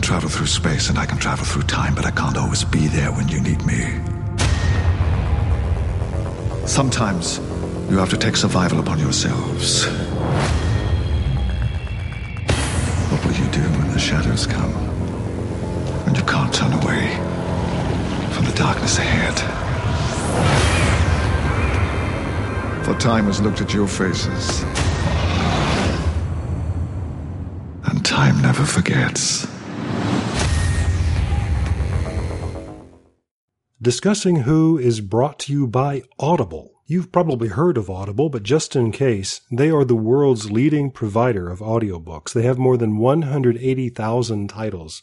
can travel through space and I can travel through time, but I can't always be there when you need me. Sometimes you have to take survival upon yourselves. What will you do when the shadows come? When you can't turn away from the darkness ahead? For time has looked at your faces. And time never forgets. Discussing Who is brought to you by Audible. You've probably heard of Audible, but just in case, they are the world's leading provider of audiobooks. They have more than 180,000 titles.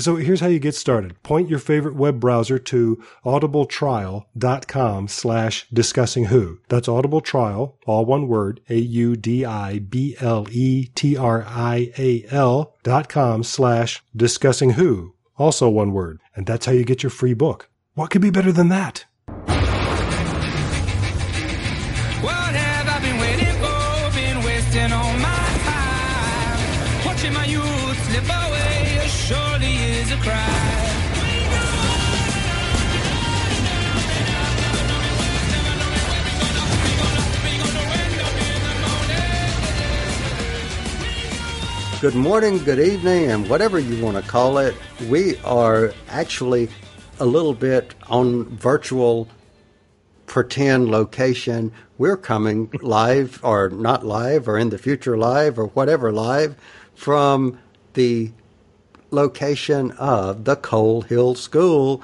So here's how you get started. Point your favorite web browser to audibletrial.com/discussingwho. That's audibletrial, all one word, audibletrial.com/discussingwho, also one word. And that's how you get your free book. What could be better than that? What have I been waiting for? Been wasting all my time. Watching my youth slip away. Surely is a crime. Good morning, good evening, and whatever you want to call it. We are actually a little bit on virtual pretend location. We're coming live, or not live, or in the future live, or whatever live, from the location of the Coal Hill School,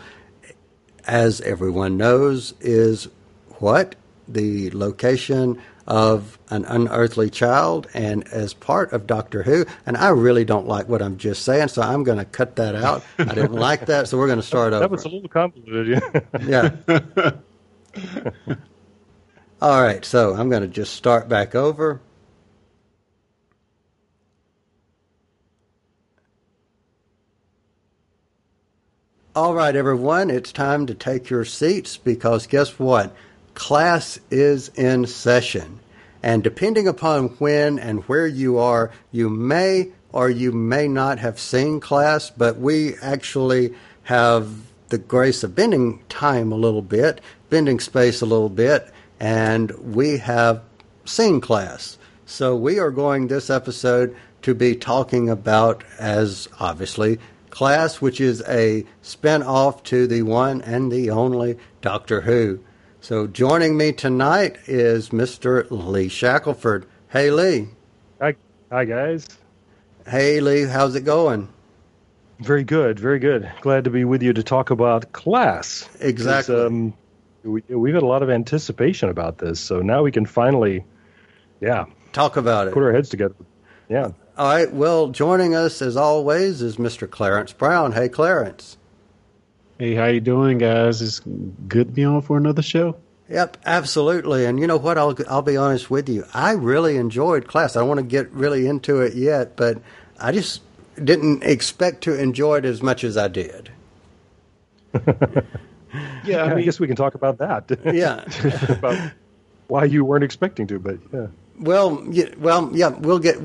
as everyone knows, is what? The location of An Unearthly Child, and as part of Doctor Who. And I really don't like what I'm just saying, so I'm going to cut that out. I didn't like that, so we're going to start over. That was a little convoluted, yeah. Yeah. All right, so I'm going to just start back over. All right, everyone, it's time to take your seats because guess what? Class is in session. And depending upon when and where you are, you may or you may not have seen Class, but we actually have the grace of bending time a little bit, bending space a little bit, and we have seen Class. So we are going this episode to be talking about, as obviously, Class, which is a spin-off to the one and the only Doctor Who. So joining me tonight is Mr. Lee Shackelford. Hey, Lee. Hi, guys. Hey, Lee. How's it going? Very good. Very good. Glad to be with you to talk about Class. Exactly. We've had a lot of anticipation about this, so now we can finally, talk about it. Put our heads together. Yeah. All right, well, joining us, as always, is Mr. Clarence Brown. Hey, Clarence. Hey, how you doing, guys? It's good to be on for another show. Yep, absolutely. And you know what? I'll be honest with you. I really enjoyed Class. I don't want to get really into it yet, but I just didn't expect to enjoy it as much as I did. Yeah, I guess we can talk about that. Yeah. About why you weren't expecting to, but yeah. Well, yeah, we'll get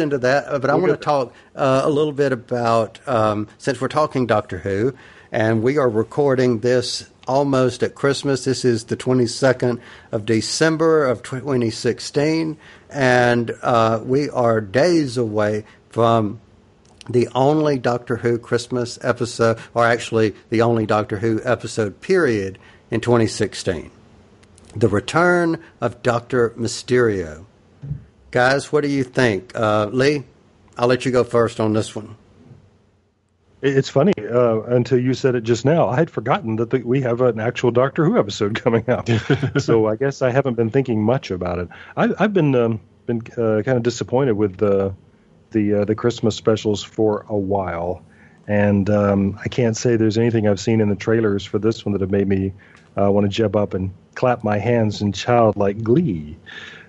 into that. But I want to talk a little bit about, since we're talking Doctor Who, and we are recording this almost at Christmas. This is the 22nd of December of 2016, and we are days away from the only Doctor Who Christmas episode, or actually the only Doctor Who episode period in 2016. The Return of Dr. Mysterio. Guys, what do you think? Lee, I'll let you go first on this one. It's funny, until you said it just now, I had forgotten that we have an actual Doctor Who episode coming out. So I guess I haven't been thinking much about it. I've been kind of disappointed with the Christmas specials for a while. And I can't say there's anything I've seen in the trailers for this one that have made me want to jump up and clap my hands in childlike glee.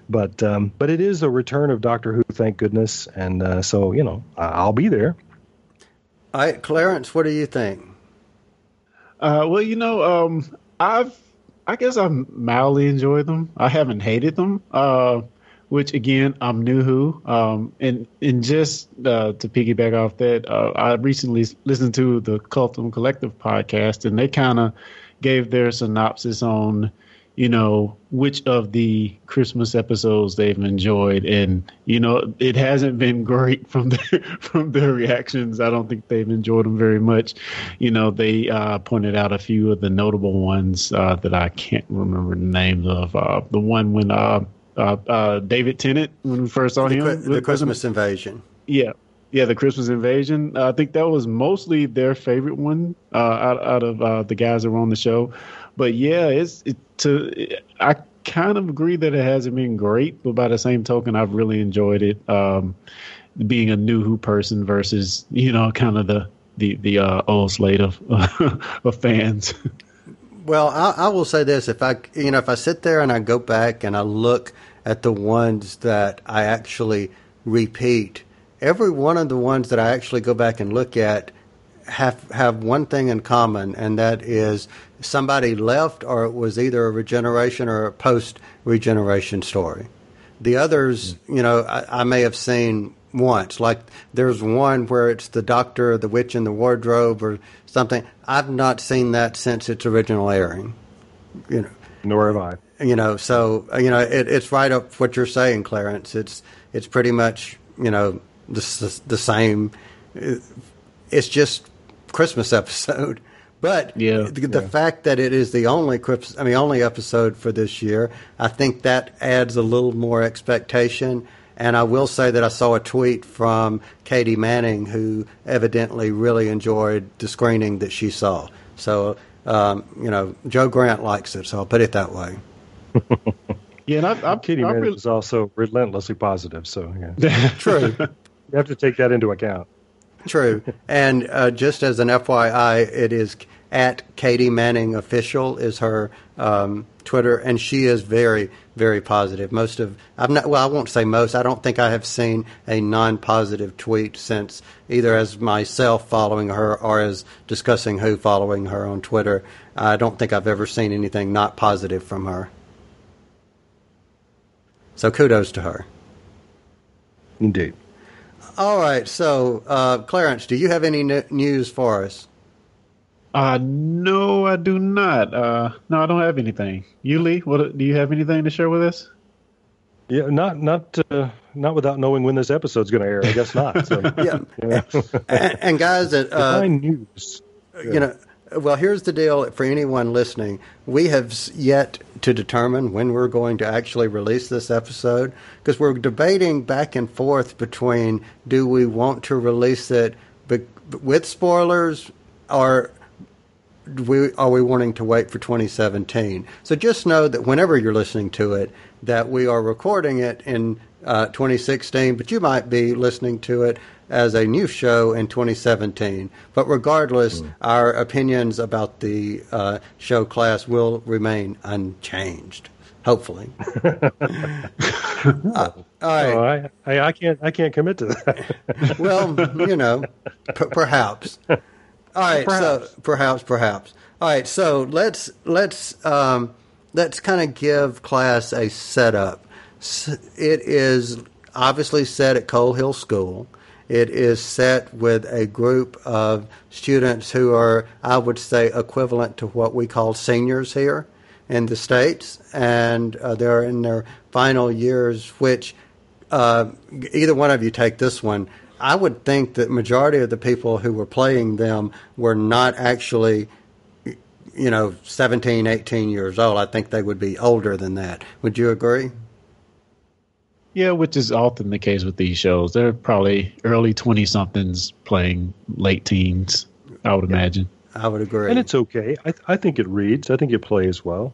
But it is a return of Doctor Who, thank goodness. And so, you know, I'll be there. All right, Clarence, what do you think? Well, you know, I guess I've mildly enjoyed them. I haven't hated them, which, again, I'm new who. And just to piggyback off that, I recently listened to the Cult Film Collective podcast, and they kind of gave their synopsis on, you know, which of the Christmas episodes they've enjoyed. And, you know, it hasn't been great from their reactions. I don't think they've enjoyed them very much. You know, they pointed out a few of the notable ones that I can't remember the names of. The one when David Tennant, when we first saw him. The Christmas Invasion. Yeah. Yeah, the Christmas Invasion. I think that was mostly their favorite one out of the guys that were on the show. But yeah, I kind of agree that it hasn't been great, but by the same token, I've really enjoyed it. Being a new Who person versus, you know, kind of the old slate of fans. Well, I will say this: if I sit there and I go back and I look at the ones that I actually repeat, every one of the ones that I actually go back and look at have one thing in common, and that is somebody left, or it was either a regeneration or a post-regeneration story. The others, you know, I may have seen once. Like, there's one where it's the Doctor, the Witch in the Wardrobe, or something. I've not seen that since its original airing. You know, nor have I. You know, so, you know, it's right up what you're saying, Clarence. It's pretty much, you know, the same. It's just Christmas episode. But the fact that it is the only episode for this year, I think that adds a little more expectation. And I will say that I saw a tweet from Katy Manning, who evidently really enjoyed the screening that she saw. So, you know, Joe Grant likes it, so I'll put it that way. Yeah, and Katy Manning is also relentlessly positive, so yeah. True. You have to take that into account. True. And just as an FYI, it is at Katy Manning Official is her Twitter, and she is very, very positive. I won't say most. I don't think I have seen a non-positive tweet since, either as myself following her or as Discussing Who following her on Twitter. I don't think I've ever seen anything not positive from her. So kudos to her. Indeed. All right, so, Clarence, do you have any news for us? No, I do not. No, I don't have anything. You, Lee, do you have anything to share with us? Yeah, not without knowing when this episode's going to air. I guess not. So, yeah. You know. And guys, fine news. Yeah. You know, well, here's the deal for anyone listening. We have yet to determine when we're going to actually release this episode, because we're debating back and forth between do we want to release it with spoilers, or are we wanting to wait for 2017. So just know that whenever you're listening to it, that we are recording it in 2016, but you might be listening to it as a new show in 2017. But regardless, our opinions about the show Class will remain unchanged, hopefully. All right. I can't commit to that. Well, you know, perhaps. All right. Perhaps. So perhaps. All right. So let's kind of give Class a setup. It is obviously set at Coal Hill School. It is set with a group of students who are, I would say, equivalent to what we call seniors here in the States. And they're in their final years, which either one of you take this one. I would think that majority of the people who were playing them were not actually you know, 17, 18 years old. I think they would be older than that. Would you agree? Yeah, which is often the case with these shows. They're probably early 20-somethings playing late teens, I would imagine. I would agree. And it's okay. I think it reads. I think it plays well.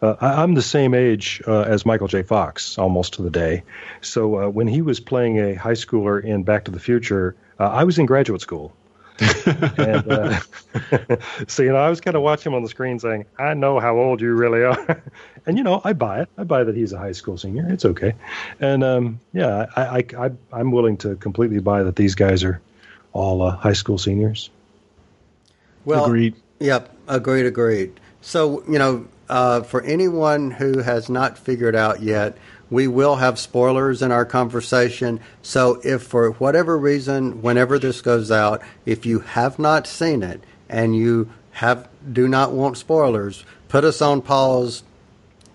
I'm the same age as Michael J. Fox, almost to the day. So when he was playing a high schooler in Back to the Future, I was in graduate school. And, so, you know, I was kind of watching him on the screen saying, I know how old you really are. And, you know, I buy it. I buy that he's a high school senior. It's okay. And, yeah, I'm willing to completely buy that these guys are all high school seniors. Well, agreed. Yep. Agreed. Agreed. So, you know, for anyone who has not figured out yet, we will have spoilers in our conversation. So if for whatever reason, whenever this goes out, if you have not seen it and you do not want spoilers, put us on pause,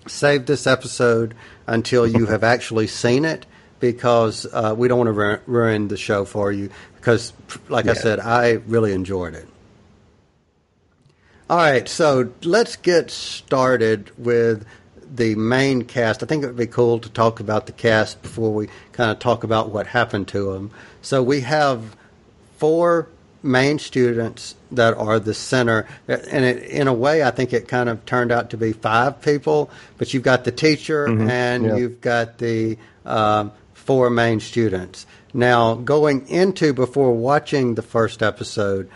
save this episode until you have actually seen it, because we don't want to ruin the show for you, because like I said, I really enjoyed it. All right, so let's get started with the main cast. I think it would be cool to talk about the cast before we kind of talk about what happened to them. So we have four main students that are the center. And it, in a way, I think it kind of turned out to be five people. But you've got the teacher and you've got the four main students. Now, going into before watching the first episode,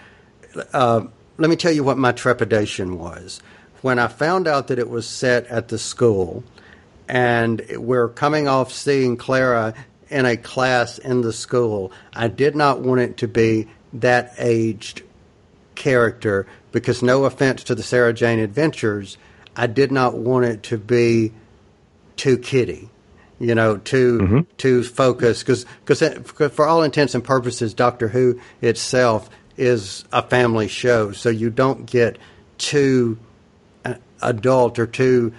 let me tell you what my trepidation was. When I found out that it was set at the school, and we're coming off seeing Clara in a class in the school, I did not want it to be that aged character, because no offense to the Sarah Jane Adventures, I did not want it to be too kiddie, you know, too focused. Because for all intents and purposes, Doctor Who itself is a family show, so you don't get too adult or too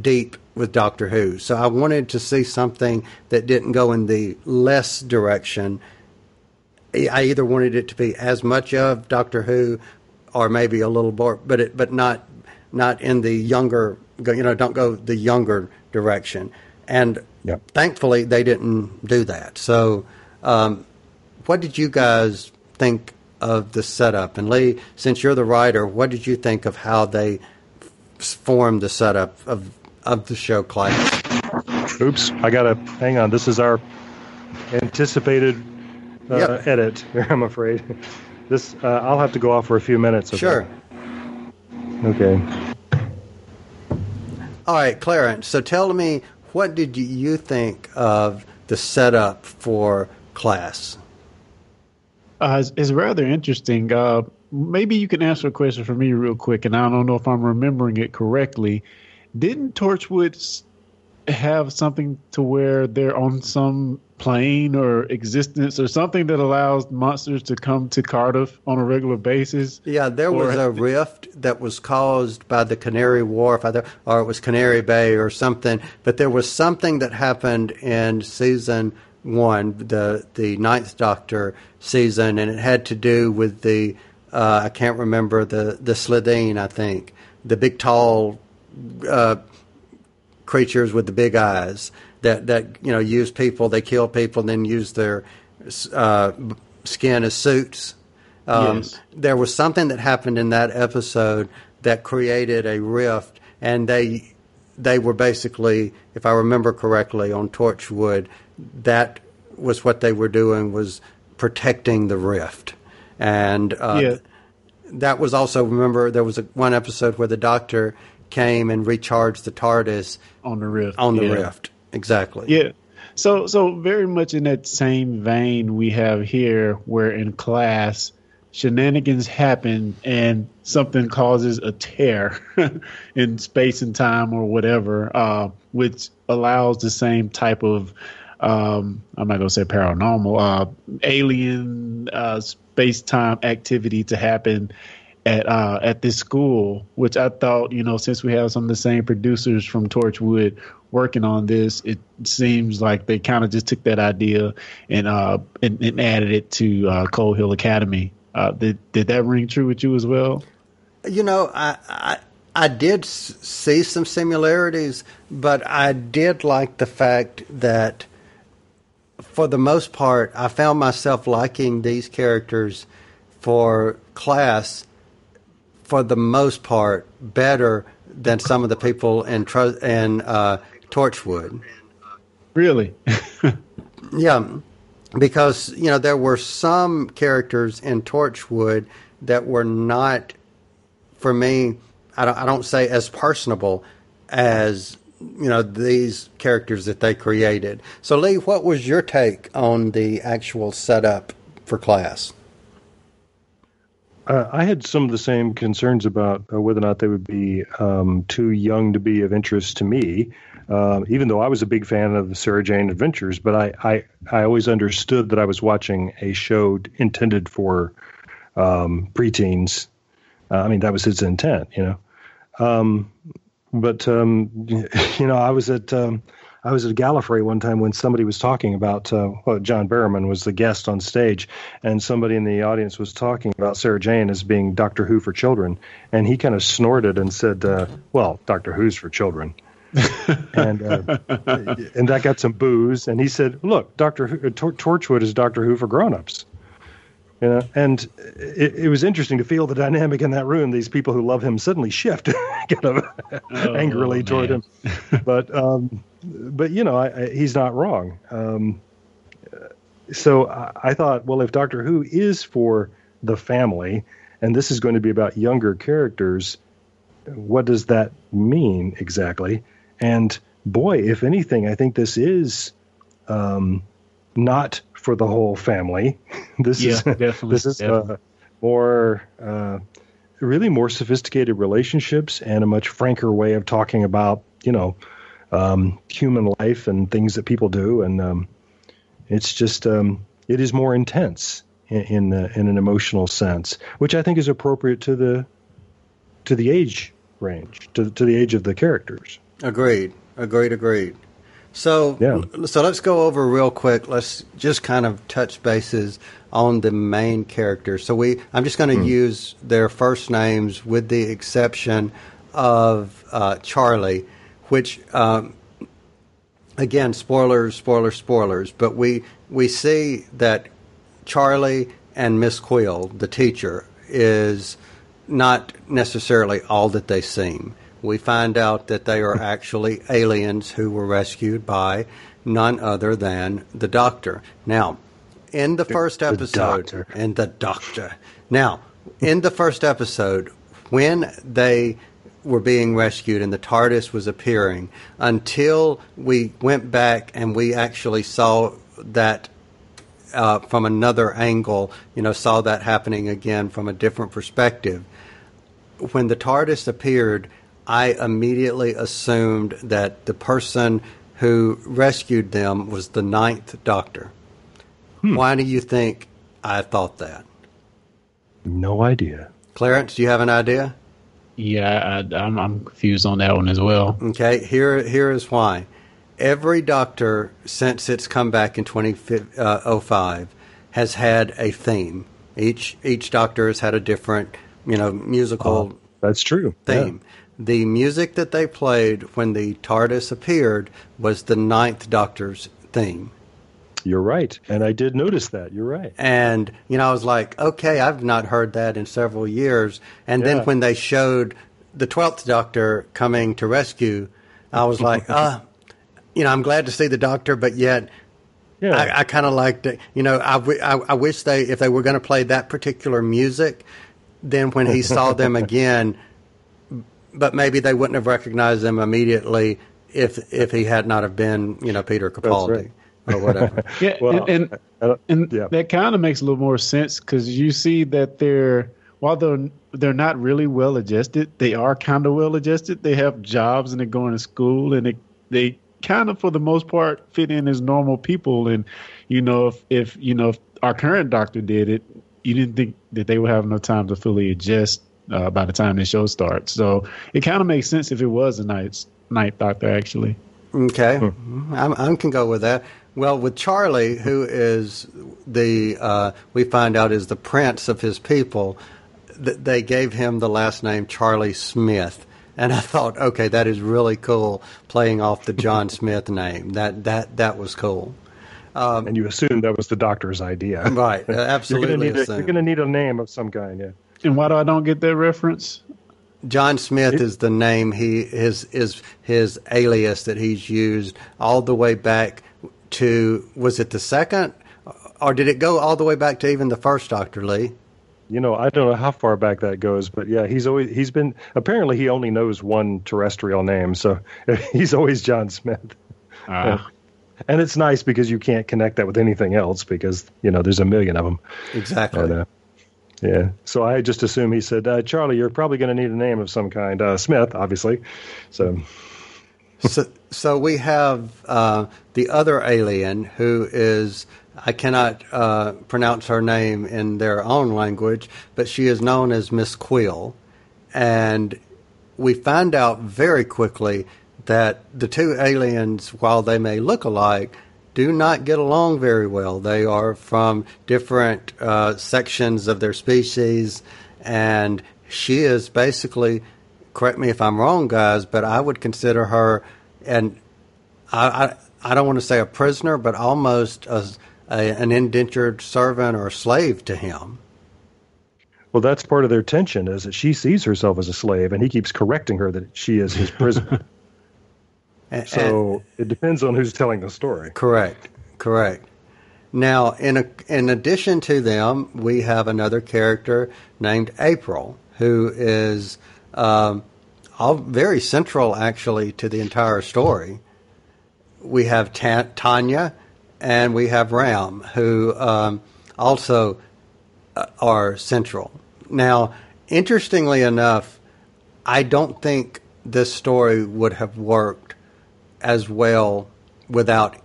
deep with Doctor Who. So I wanted to see something that didn't go in the less direction. I either wanted it to be as much of Doctor Who or maybe a little more, but not in the younger, you know, don't go the younger direction. And thankfully they didn't do that. So what did you guys think of the setup? And Lee, since you're the writer, what did you think of how they form the setup of the show Class? Oops, I gotta hang on. This is our anticipated edit. I'm afraid this I'll have to go off for a few minutes. Okay? Sure. Okay. All right, Clarence. So tell me, what did you think of the setup for Class? It's rather interesting. Maybe you can answer a question for me real quick, and I don't know if I'm remembering it correctly. Didn't Torchwood have something to where they're on some plane or existence or something that allows monsters to come to Cardiff on a regular basis? Yeah, there was a rift that was caused by the Canary Wharf, or it was Canary Bay or something, but there was something that happened in season one, the Ninth Doctor season, and it had to do with the... I can't remember the Slitheen, I think. The big, tall creatures with the big eyes that you know, use people. They kill people and then use their skin as suits. Yes. There was something that happened in that episode that created a rift, and they were basically, if I remember correctly, on Torchwood, that was what they were doing, was protecting the rift. And that was also, remember, there was one episode where the Doctor came and recharged the TARDIS on the rift. On the rift, exactly. Yeah. So very much in that same vein we have here, where in Class shenanigans happen and something causes a tear in space and time or whatever, which allows the same type of, I'm not going to say paranormal, alien space-time activity to happen at this school, which I thought, you know, since we have some of the same producers from Torchwood working on this, it seems like they kind of just took that idea and added it to Coal Hill Academy. Did that ring true with you as well? you know, I did see some similarities, but I did like the fact that, for the most part, I found myself liking these characters for Class, for the most part, better than some of the people in Torchwood. Really? Yeah, because, you know, there were some characters in Torchwood that were not, for me, I don't say as personable as, you know, these characters that they created. So, Lee, what was your take on the actual setup for Class? I had some of the same concerns about whether or not they would be too young to be of interest to me, even though I was a big fan of the Sarah Jane Adventures. But I always understood that I was watching a show intended for preteens. I mean, that was its intent, you know. You know, I was at Gallifrey one time when somebody was talking about, John Barrowman was the guest on stage, and somebody in the audience was talking about Sarah Jane as being Doctor Who for children, and he kind of snorted and said, well, Doctor Who's for children. and that got some boos, and he said, look, Doctor Who, Torchwood is Doctor Who for grown-ups. You know, and it was interesting to feel the dynamic in that room. These people who love him suddenly shift kind of angrily toward him. But you know, he's not wrong. So I thought, well, if Doctor Who is for the family and this is going to be about younger characters, what does that mean exactly? And boy, if anything, I think this is not for the whole family. This is more really more sophisticated relationships and a much franker way of talking about, you know, human life and things that people do. And it's just it is more intense in an emotional sense, which I think is appropriate to the age range, to the age of the characters. Agreed. So, yeah. So let's go over real quick. Let's just kind of touch bases on the main characters. So I'm just going to use their first names with the exception of Charlie, which, again, spoilers. But we see that Charlie and Miss Quill, the teacher, is not necessarily all that they seem. We find out that they are actually aliens who were rescued by none other than the Doctor. Now, in the first episode... Now, in the first episode, when they were being rescued and the TARDIS was appearing, until we went back and we actually saw that from another angle, you know, saw that happening again from a different perspective, when the TARDIS appeared... I immediately assumed that the person who rescued them was the Ninth Doctor. Why do you think I thought that? No idea. Clarence, do you have an idea? Yeah, I'm confused on that one as well. Okay, here is why. Every Doctor since its comeback in 2005 has had a theme. Each Doctor has had a different, you know, musical. That's true. Theme. Yeah. The music that they played when the TARDIS appeared was the Ninth Doctor's theme. You're right. And I did notice that. You're right. And, you know, I was like, okay, I've not heard that in several years. And then when they showed the 12th Doctor coming to rescue, I was like, you know, I'm glad to see the Doctor, but yet... Yeah. I kind of liked it. You know, I wish if they were going to play that particular music, then when he saw them again... But maybe they wouldn't have recognized him immediately if he had not have been, you know, Peter Capaldi or whatever. Yeah, well, and that kind of makes a little more sense because you see that while they're not really well adjusted, they are kind of well adjusted. They have jobs and they're going to school and they kind of for the most part fit in as normal people. And you know, if our current Doctor did it, you didn't think that they would have enough time to fully adjust. By the time the show starts. So it kind of makes sense if it was a Ninth Doctor, actually. Okay. I can go with that. Well, with Charlie, who is we find out is the prince of his people, they gave him the last name Charlie Smith. And I thought, okay, that is really cool, playing off the John Smith name. That was cool. And you assumed that was the doctor's idea. Right, absolutely. You're going to need a name of some kind, yeah. And why do I don't get that reference? John Smith is the name his alias that he's used all the way back to, was it the second? Or did it go all the way back to even the first Doctor, Lee? You know, I don't know how far back that goes, but yeah, he's been apparently he only knows one terrestrial name, so he's always John Smith. And it's nice because you can't connect that with anything else because, you know, there's a million of them. Exactly. And, yeah. So I just assume he said, Charlie, you're probably going to need a name of some kind. Smith, obviously. So we have the other alien who is... I cannot pronounce her name in their own language, but she is known as Miss Quill. And we find out very quickly that the two aliens, while they may look alike, do not get along very well. They are from different sections of their species, and she is basically, correct me if I'm wrong, guys, but I would consider her, and I don't want to say a prisoner, but almost an indentured servant or slave to him. Well, that's part of their tension, is that she sees herself as a slave, and he keeps correcting her that she is his prisoner. So it depends on who's telling the story. Correct. Now, in addition to them, we have another character named April, who is very central, actually, to the entire story. We have Tanya, and we have Ram, who also are central. Now, interestingly enough, I don't think this story would have worked as well without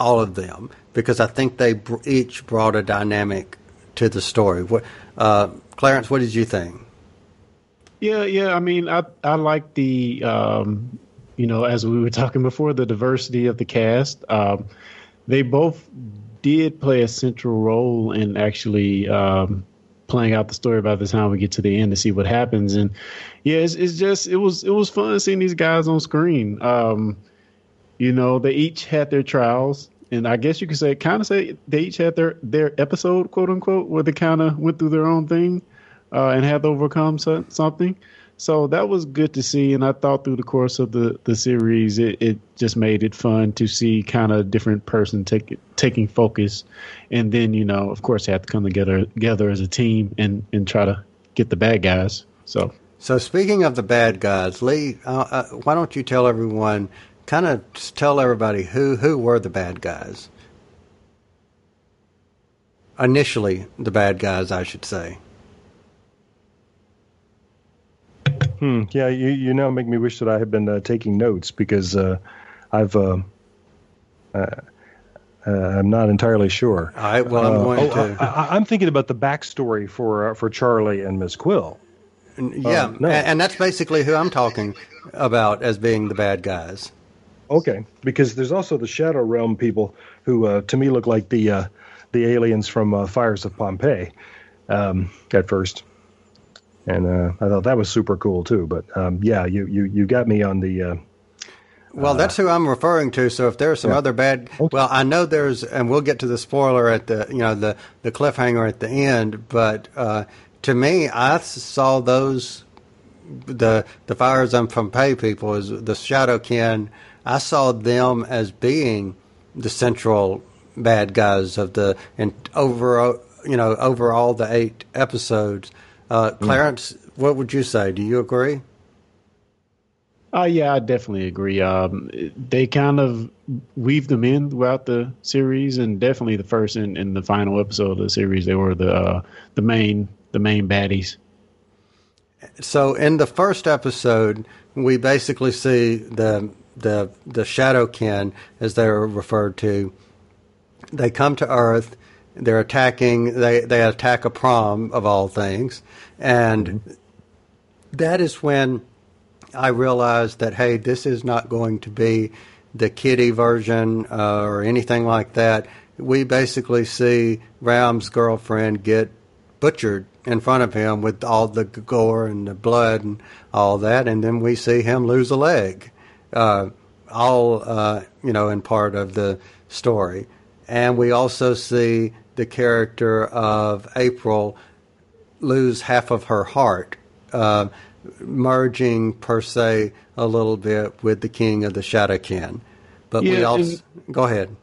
all of them, because I think they each brought a dynamic to the story. Clarence, what did you think? Yeah. I mean, I like the... you know, as we were talking before, the diversity of the cast, they both did play a central role in actually playing out the story by the time we get to the end to see what happens. And yeah, it was fun seeing these guys on screen. You know, they each had their trials, and I guess you could say they each had their episode, quote unquote, where they kind of went through their own thing and had to overcome something. So that was good to see, and I thought through the course of the series, it just made it fun to see kind of a different person taking focus. And then, you know, of course, they have to come together as a team and try to get the bad guys. So speaking of the bad guys, Lee, why don't you tell everyone, kind of tell everybody who were the bad guys? Initially, the bad guys, I should say. Yeah, you now make me wish that I had been taking notes because I'm not entirely sure. All right, well, I'm thinking about the backstory for Charlie and Miss Quill. Yeah, no. And that's basically who I'm talking about as being the bad guys. Okay, because there's also the Shadow Realm people who, to me, look like the aliens from Fires of Pompeii at first. And I thought that was super cool too. But yeah, you got me on the. Well, that's who I'm referring to. So if there's some other bad, okay. Well, I know there's, and we'll get to the spoiler at the, you know, the cliffhanger at the end. But to me, I saw those the Fires of Pompeii people as the Shadow Kin. I saw them as being the central bad guys of the over all the 8 episodes. Clarence, what would you say? Do you agree? Yeah, I definitely agree. They kind of weaved them in throughout the series, and definitely the first and the final episode of the series, they were the main baddies. So in the first episode, we basically see the Shadow Kin, as they're referred to. They come to Earth. They're attacking. They attack a prom of all things, and that is when I realized that, hey, this is not going to be the kiddie version or anything like that. We basically see Ram's girlfriend get butchered in front of him with all the gore and the blood and all that, and then we see him lose a leg, in part of the story. And we also see the character of April lose half of her heart, merging, per se, a little bit with the king of the Shadow Kin. But yeah, we also... Go ahead.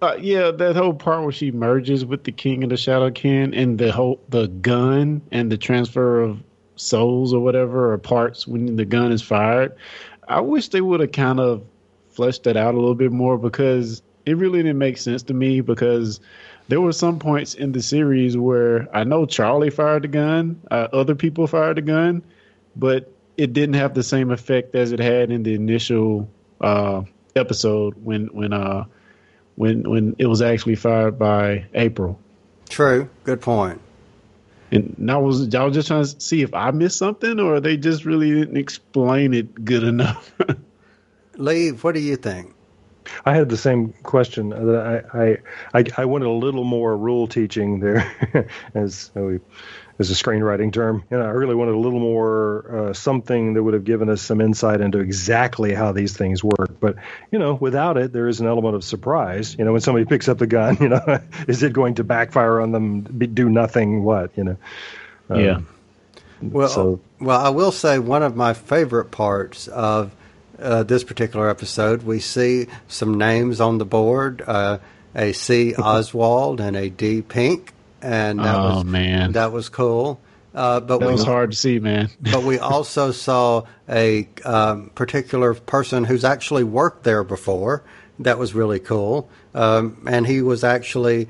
That whole part where she merges with the king of the Shadow Kin and the gun and the transfer of souls or whatever, or parts when the gun is fired. I wish they would have kind of fleshed that out a little bit more, because it really didn't make sense to me, because there were some points in the series where I know Charlie fired the gun, other people fired the gun, but it didn't have the same effect as it had in the initial episode when it was actually fired by April. True. Good point. And I was just trying to see if I missed something, or they just really didn't explain it good enough. Lee, what do you think? I had the same question. I wanted a little more rule teaching there, as a screenwriting term. I really wanted a little more something that would have given us some insight into exactly how these things work. But without it, there is an element of surprise. When somebody picks up the gun, is it going to backfire on them? Do nothing? What? Yeah. Well, so. Well, I will say one of my favorite parts of this particular episode, we see some names on the board, a C. Oswald and a D. Pink, and that was cool. But that was hard to see, man. But we also saw a particular person who's actually worked there before. That was really cool, and he was actually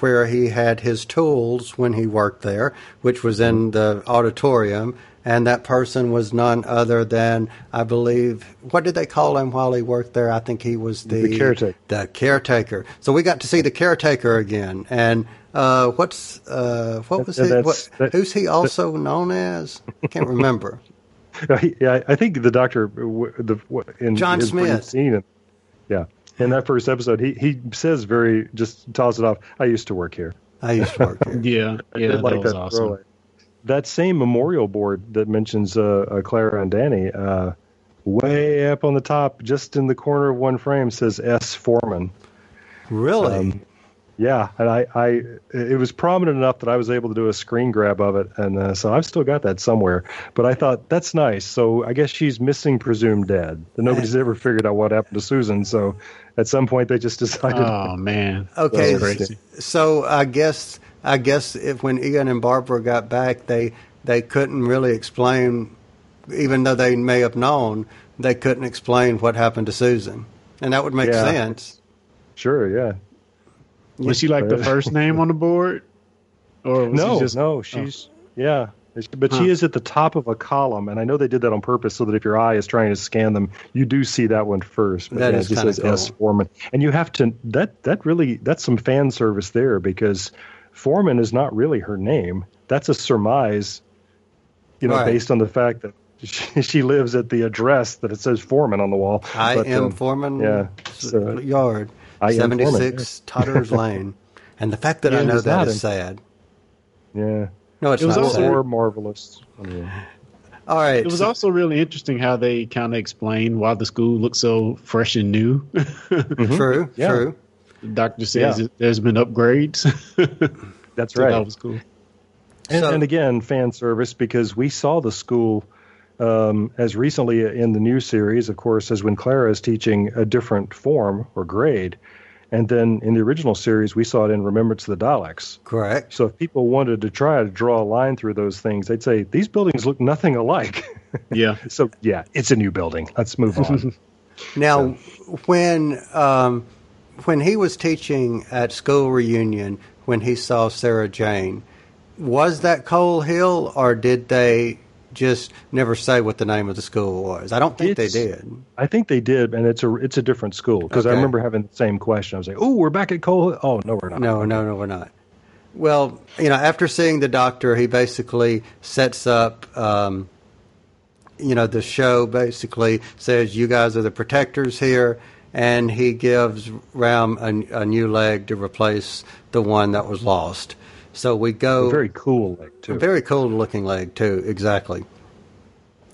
where he had his tools when he worked there, which was in the auditorium. And that person was none other than, I believe, what did they call him while he worked there? I think he was the caretaker. So we got to see the caretaker again. And who's he also known as? I can't remember. Yeah, I think the doctor, John Smith. Scene, yeah, in that first episode, he says just toss it off, I used to work here. Yeah, that was awesome. Throwaway. That same memorial board that mentions Clara and Danny, way up on the top, just in the corner of one frame, says S. Foreman. Really? Yeah, and it was prominent enough that I was able to do a screen grab of it, and so I've still got that somewhere. But I thought, that's nice, so I guess she's missing, presumed dead. Nobody's ever figured out what happened to Susan, so at some point they just decided... Oh, man. Okay, so I guess if when Ian and Barbara got back, they couldn't really explain, even though they may have known, they couldn't explain what happened to Susan. And that would make sense. Sure, yeah. Was she like the first name on the board? Or was she's... Oh. Yeah. But she is at the top of a column, and I know they did that on purpose so that if your eye is trying to scan them, you do see that one first. But that is kind of cool. S. Foreman. And you have to... That's some fan service there, because... Foreman is not really her name. That's a surmise, right, based on the fact that she lives at the address that it says Foreman on the wall. Foreman Yard, 76 Totter's Lane. And the fact that I know that is sad. Yeah. No, it's not sad. Or marvelous. Yeah. All right. It was also really interesting how they kind of explained why the school looks so fresh and new. Mm-hmm. True, yeah. True. The doctor says there's been upgrades. That's right. That was cool. And again, fan service, because we saw the school as recently in the new series, of course, as when Clara is teaching a different form or grade. And then in the original series, we saw it in Remembrance of the Daleks. Correct. So if people wanted to try to draw a line through those things, they'd say, these buildings look nothing alike. Yeah. So, yeah, it's a new building. Let's move on. Now, when he was teaching at school reunion, when he saw Sarah Jane, was that Coal Hill, or did they just never say what the name of the school was? I don't think they did. I think they did, and it's a different school, because I remember having the same question. I was like, oh, we're back at Coal Hill. Oh, no, we're not. No, we're not. Well, after seeing the doctor, he basically sets up... the show basically says, you guys are the protectors here. And he gives Ram a new leg to replace the one that was lost. So we go... A very cool leg, too. A very cool-looking leg, too, exactly.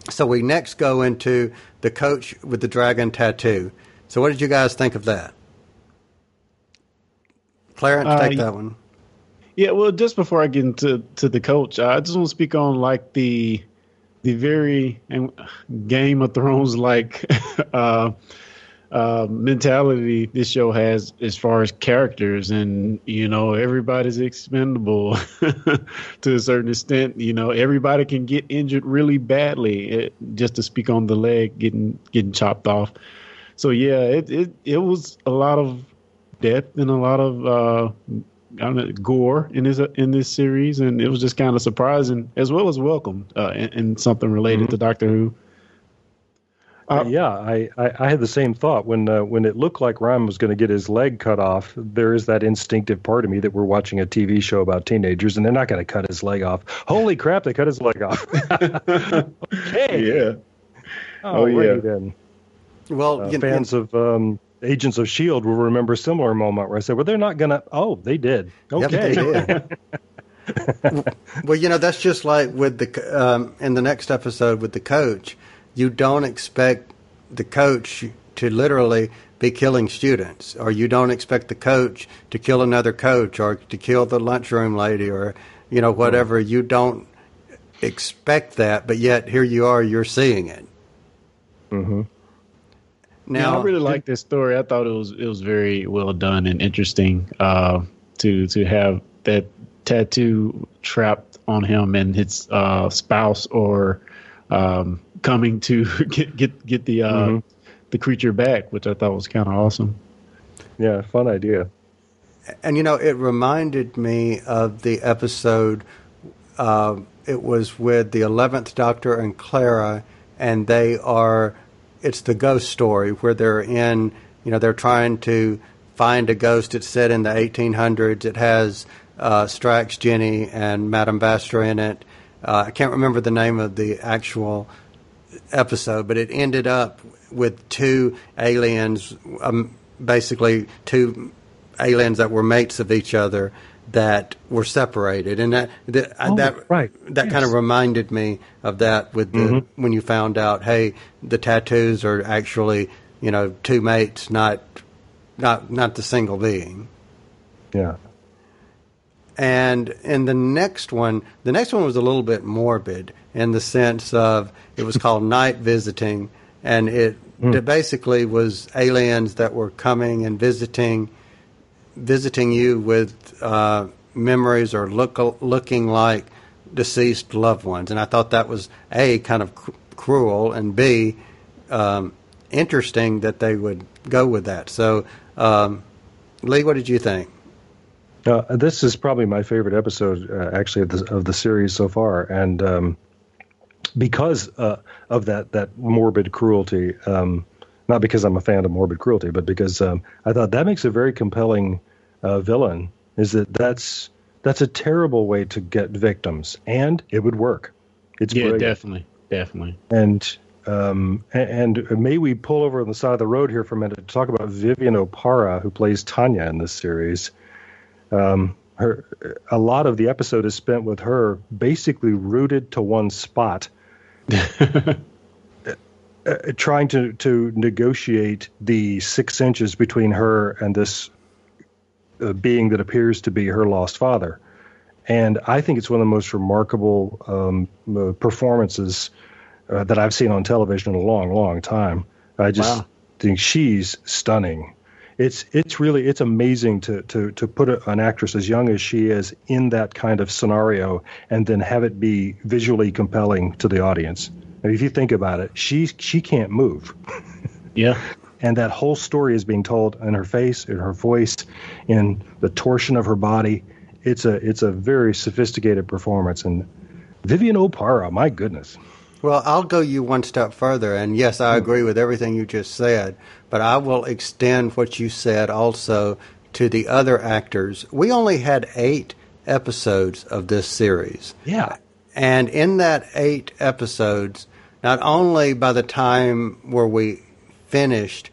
So we next go into the coach with the dragon tattoo. So what did you guys think of that? Clarence, take that one. Yeah, well, just before I get into the coach, I just want to speak on, like, the very Game of Thrones-like mentality this show has as far as characters, and, you know, everybody's expendable to a certain extent. You know, everybody can get injured really badly, just to speak on the leg getting chopped off. So, yeah, it was a lot of death and a lot of gore in this series, and it was just kind of surprising as well as welcome, and something related to Doctor Who. I had the same thought when it looked like Ram was going to get his leg cut off. There is that instinctive part of me that we're watching a TV show about teenagers and they're not going to cut his leg off. Holy crap! They cut his leg off. Okay. Yeah. Oh yeah. Then. Well, fans of Agents of S.H.I.E.L.D. will remember a similar moment where I said, well, they're not going to... Oh, they did. Okay. Yep, they did. Well, you know, that's just like with the in the next episode with the coach. You don't expect the coach to literally be killing students, or you don't expect the coach to kill another coach or to kill the lunchroom lady or, you know, whatever. You don't expect that, but yet here you are, you're seeing it. Mm-hmm. Now, yeah, I really like this story. I thought it was very well done and interesting to have that tattoo trapped on him and his spouse or coming to get the creature back, which I thought was kind of awesome. Yeah, fun idea. And, you know, it reminded me of the episode. It was with the 11th Doctor and Clara, and they are... It's the ghost story where they're in, you know, they're trying to find a ghost. It's set in the 1800s. It has Strax, Jenny, and Madame Vastra in it. I can't remember the name of the actual episode, but it ended up with two aliens, basically two aliens that were mates of each other that were separated. And that kind of reminded me of that with the, when you found out, hey, the tattoos are actually, you know, two mates, not the single being. Yeah. And in the next one was a little bit morbid in the sense of it was called Night Visiting, and it basically was aliens that were coming and visiting you with memories or looking like deceased loved ones. And I thought that was, A, kind of cruel, and B, interesting that they would go with that. So, Lee, what did you think? This is probably my favorite episode, actually, of the series so far. And because of that morbid cruelty... Not because I'm a fan of morbid cruelty, but because I thought that makes a very compelling villain, is that's a terrible way to get victims, and it would work. It's brilliant. Definitely. And may we pull over on the side of the road here for a minute to talk about Vivian Oparah, who plays Tanya in this series. A lot of the episode is spent with her basically rooted to one spot. Trying to negotiate the 6 inches between her and this being that appears to be her lost father. And I think it's one of the most remarkable performances that I've seen on television in a long, long time. I just think she's stunning. It's really amazing to put an actress as young as she is in that kind of scenario and then have it be visually compelling to the audience. If you think about it, she can't move. Yeah. And that whole story is being told in her face, in her voice, in the torsion of her body. It's a very sophisticated performance. And Vivian Oparah, my goodness. Well, I'll go you one step further. And yes, I agree with everything you just said, but I will extend what you said also to the other actors. We only had 8 episodes of this series. Yeah. And in that 8 episodes... Not only by the time where we finished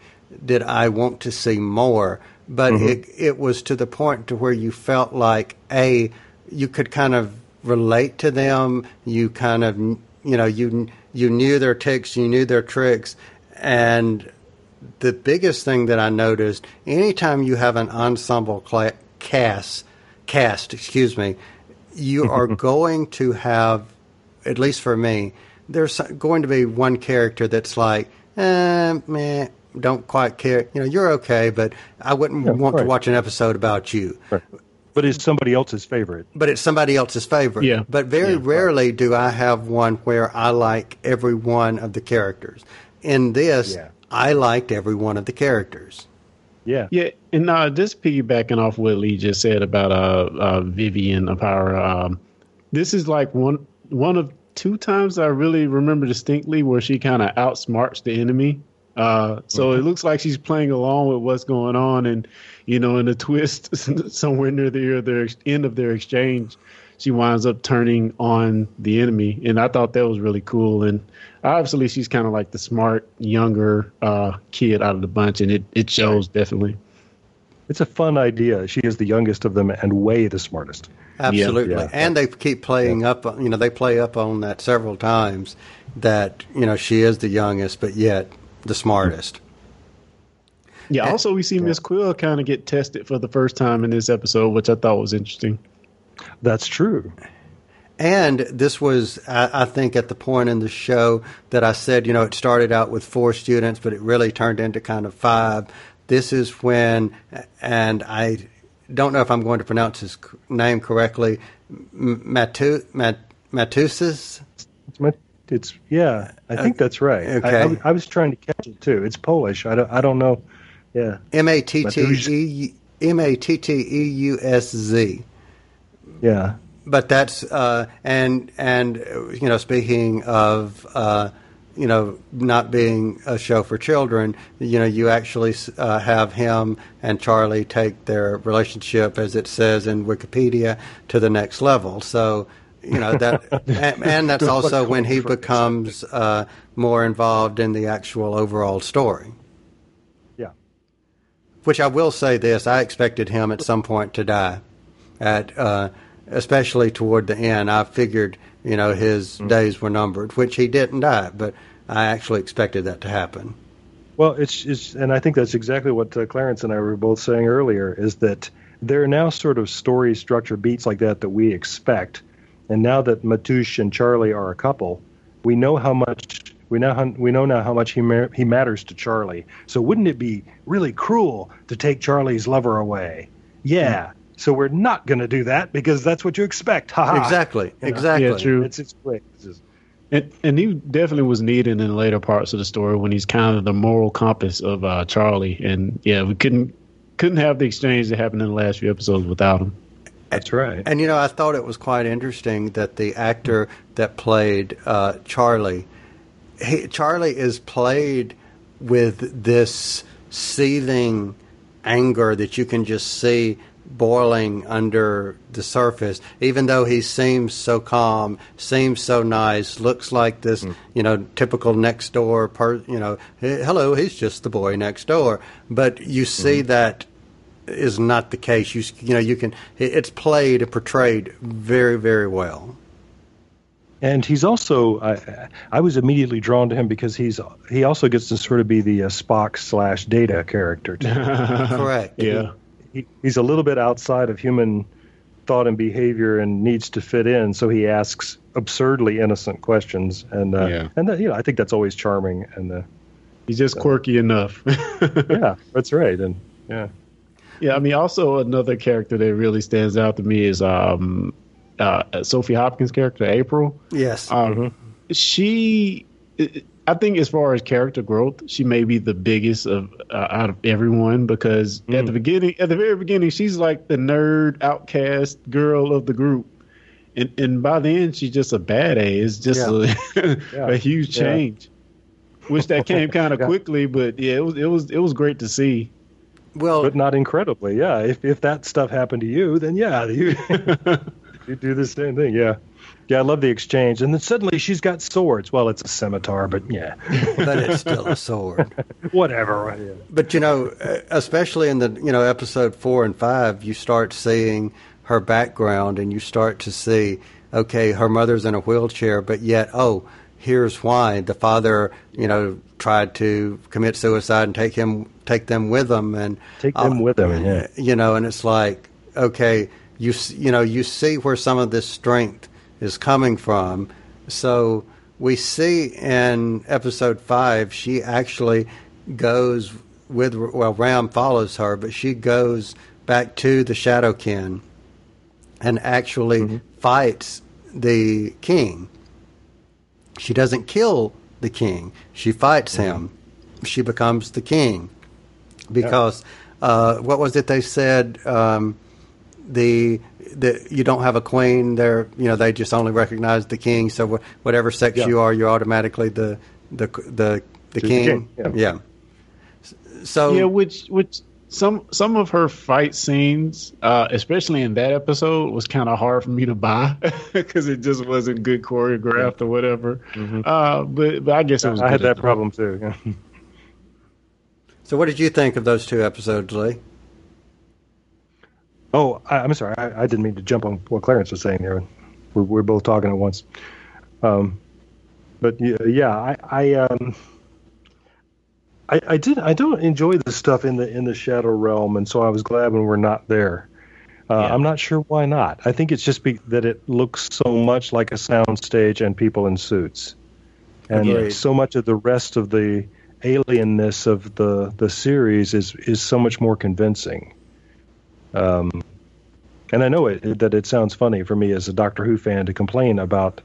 did I want to see more, but it was to the point to where you felt like, A, you could kind of relate to them. You kind of, you know, you knew their ticks, you knew their tricks. And the biggest thing that I noticed, anytime you have an ensemble cast, you are going to have, at least for me, there's going to be one character that's like, meh, don't quite care. You know, you're okay, but I wouldn't want to watch an episode about you. Right. But it's somebody else's favorite. Yeah. But very rarely do I have one where I like every one of the characters. In this, I liked every one of the characters. Yeah. Yeah. And this piggybacking off what Lee just said about Vivian Oparah, this is like one of two times I really remember distinctly where she kind of outsmarts the enemy. So it looks like she's playing along with what's going on. And, you know, in a twist somewhere near the end of their exchange, she winds up turning on the enemy. And I thought that was really cool. And obviously she's kind of like the smart, younger kid out of the bunch. And it shows definitely. It's a fun idea. She is the youngest of them and way the smartest. Absolutely. Yeah. And they keep playing up, you know, they play up on that several times that, you know, she is the youngest, but yet the smartest. Yeah. And, also, we see Miss Quill kind of get tested for the first time in this episode, which I thought was interesting. That's true. And this was, I think, at the point in the show that I said, you know, it started out with 4 students, but it really turned into kind of 5. This is when, and I don't know if I'm going to pronounce his name correctly, Matteusz? I think that's right. Okay. I was trying to catch it, too. It's Polish. I don't know. Yeah. Matteus. Yeah, but that's and you know, speaking of you know, not being a show for children, you know, you actually have him and Charlie take their relationship, as it says in Wikipedia, to the next level. So you know that, and that's also when he becomes more involved in the actual overall story. Yeah, which I will say this: I expected him at some point to die. At especially toward the end, I figured, you know, his days were numbered, which he didn't die, but I actually expected that to happen. Well, it's and I think that's exactly what Clarence and I were both saying earlier, is that there are now sort of story structure beats like that we expect, and now that Matteusz and Charlie are a couple, we know how much we know now how much he matters to Charlie. So wouldn't it be really cruel to take Charlie's lover away? Yeah. Mm-hmm. So we're not going to do that because that's what you expect. Ha-ha. Exactly. You know? Exactly. Yeah, true. It's great. And he definitely was needed in later parts of the story when he's kind of the moral compass of Charlie. And yeah, we couldn't have the exchange that happened in the last few episodes without him. That's right. And you know, I thought it was quite interesting that the actor that played Charlie, Charlie is played with this seething anger that you can just see boiling under the surface, even though he seems so calm, seems so nice, looks like this, you know, typical next door person, you know, hello, he's just the boy next door. But you see that is not the case. You know, you can, it's played and portrayed very, very well. And he's also, I was immediately drawn to him because he also gets to sort of be the Spock/Data character. Correct. Yeah. He's a little bit outside of human thought and behavior and needs to fit in, so he asks absurdly innocent questions, and you know, I think that's always charming. And he's just quirky enough. Yeah, that's right. And yeah. I mean, also another character that really stands out to me is Sophie Hopkins' character, April. Yes, she. I think as far as character growth, she may be the biggest of out of everyone because at the very beginning, she's like the nerd outcast girl of the group, and by the end, she's just a badass. Just a huge change, which that came kind of quickly, but yeah, it was great to see. Well, but not incredibly, yeah. If that stuff happened to you, then you do the same thing, yeah. Yeah, I love the exchange. And then suddenly she's got swords. Well, it's a scimitar, but yeah. But it's still a sword. Whatever. Yeah. But, you know, especially in the, you know, episode 4 and 5, you start seeing her background, and you start to see, okay, her mother's in a wheelchair, but yet, oh, here's why. The father, you know, tried to commit suicide and take them with him, yeah. You know, and it's like, okay, you see where some of this strength is coming from. So we see in episode 5, she actually goes with, well, Ram follows her, but she goes back to the Shadow Kin and actually fights the king. She doesn't kill the king. She fights him. She becomes the king. Because what was it they said? You don't have a queen. They're, you know, they just only recognize the king. So whatever sex you are, you're automatically the king. The king. Yeah. So which some of her fight scenes, especially in that episode, was kind of hard for me to buy because it just wasn't good choreographed or whatever. Mm-hmm. But I guess it was. I had that problem too. Yeah. So what did you think of those two episodes, Lee? Oh, I'm sorry. I didn't mean to jump on what Clarence was saying there. We're both talking at once. But yeah, I did. I don't enjoy the stuff in the shadow realm, and so I was glad when we're not there. Yeah. I'm not sure why not. I think it's just that it looks so much like a soundstage and people in suits, and so much of the rest of the alienness of the series is so much more convincing. And I know that it sounds funny for me as a Doctor Who fan to complain about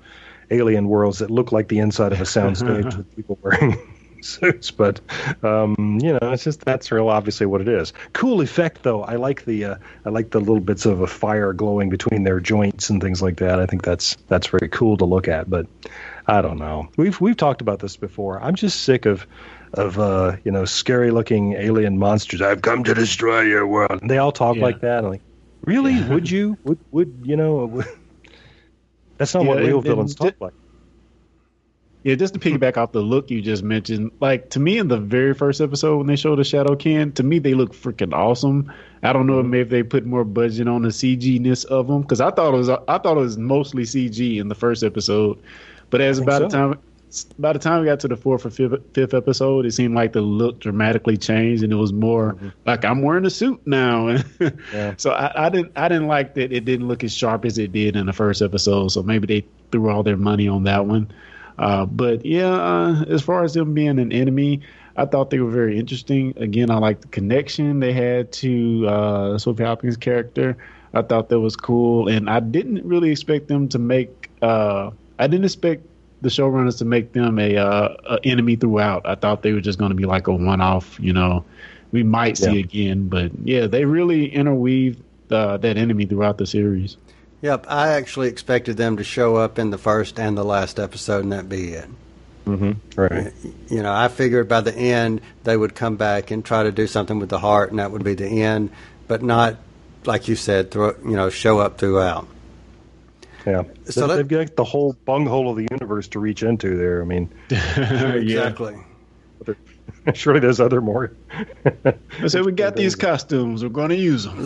alien worlds that look like the inside of a soundstage with people wearing suits, but you know, it's just that's real obviously what it is. Cool effect though. I like the little bits of a fire glowing between their joints and things like that. I think that's very cool to look at, but I don't know. We've talked about this before. I'm just sick of you know, scary-looking alien monsters. I've come to destroy your world. And they all talk like that. I'm like, really? Yeah. Would you? Would you know? That's not what real villains talk like. Yeah, just to piggyback off the look you just mentioned, like, to me in the very first episode when they showed the Shadow Kin, to me they look freaking awesome. I don't know if they put more budget on the CG-ness of them, because I thought it was mostly CG in the first episode. But by the time we got to the fourth or fifth episode, it seemed like the look dramatically changed, and it was more like I'm wearing a suit now. Yeah. So I didn't like that it didn't look as sharp as it did in the first episode. So maybe they threw all their money on that one. But yeah, as far as them being an enemy, I thought they were very interesting. Again, I liked the connection they had to Sophie Hopkins' character. I thought that was cool, and I didn't really expect them to make. I didn't expect the showrunners to make them a enemy throughout. I thought they were just going to be like a one-off, you know, we might see again. But, yeah, they really interweave that enemy throughout the series. Yep, I actually expected them to show up in the first and the last episode, and that'd be it. Mm-hmm. Right. You know, I figured by the end they would come back and try to do something with the heart, and that would be the end, but not, like you said, show up throughout. Yeah, so they've got the whole bunghole of the universe to reach into there. I mean, exactly. Surely there's other more. So we got these costumes. We're going to use them.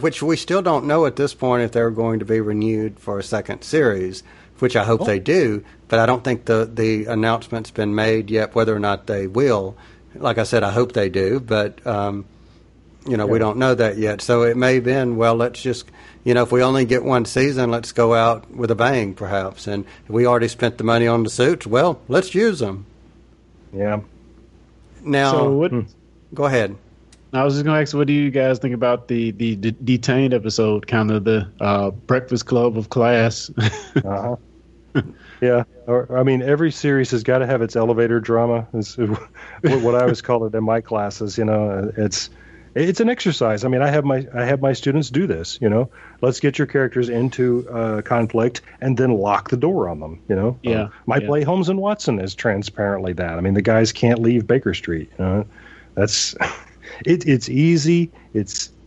Which we still don't know at this point if they're going to be renewed for a second series, which I hope they do. But I don't think the announcement's been made yet whether or not they will. Like I said, I hope they do, but we don't know that yet. So it may have been, well, let's just... You know, if we only get one season, let's go out with a bang, perhaps. And we already spent the money on the suits. Well, let's use them. Yeah. Now, go ahead. I was just going to ask, what do you guys think about the detained episode, kind of the Breakfast Club of Class? Uh-huh. Yeah. I mean, every series has got to have its elevator drama. It's what I always call it in my classes. You know, It's an exercise. I mean, I have my students do this, you know. Let's get your characters into conflict and then lock the door on them, you know. Yeah. Play Holmes and Watson is transparently that. I mean, the guys can't leave Baker Street. You know? That's it's easy. It's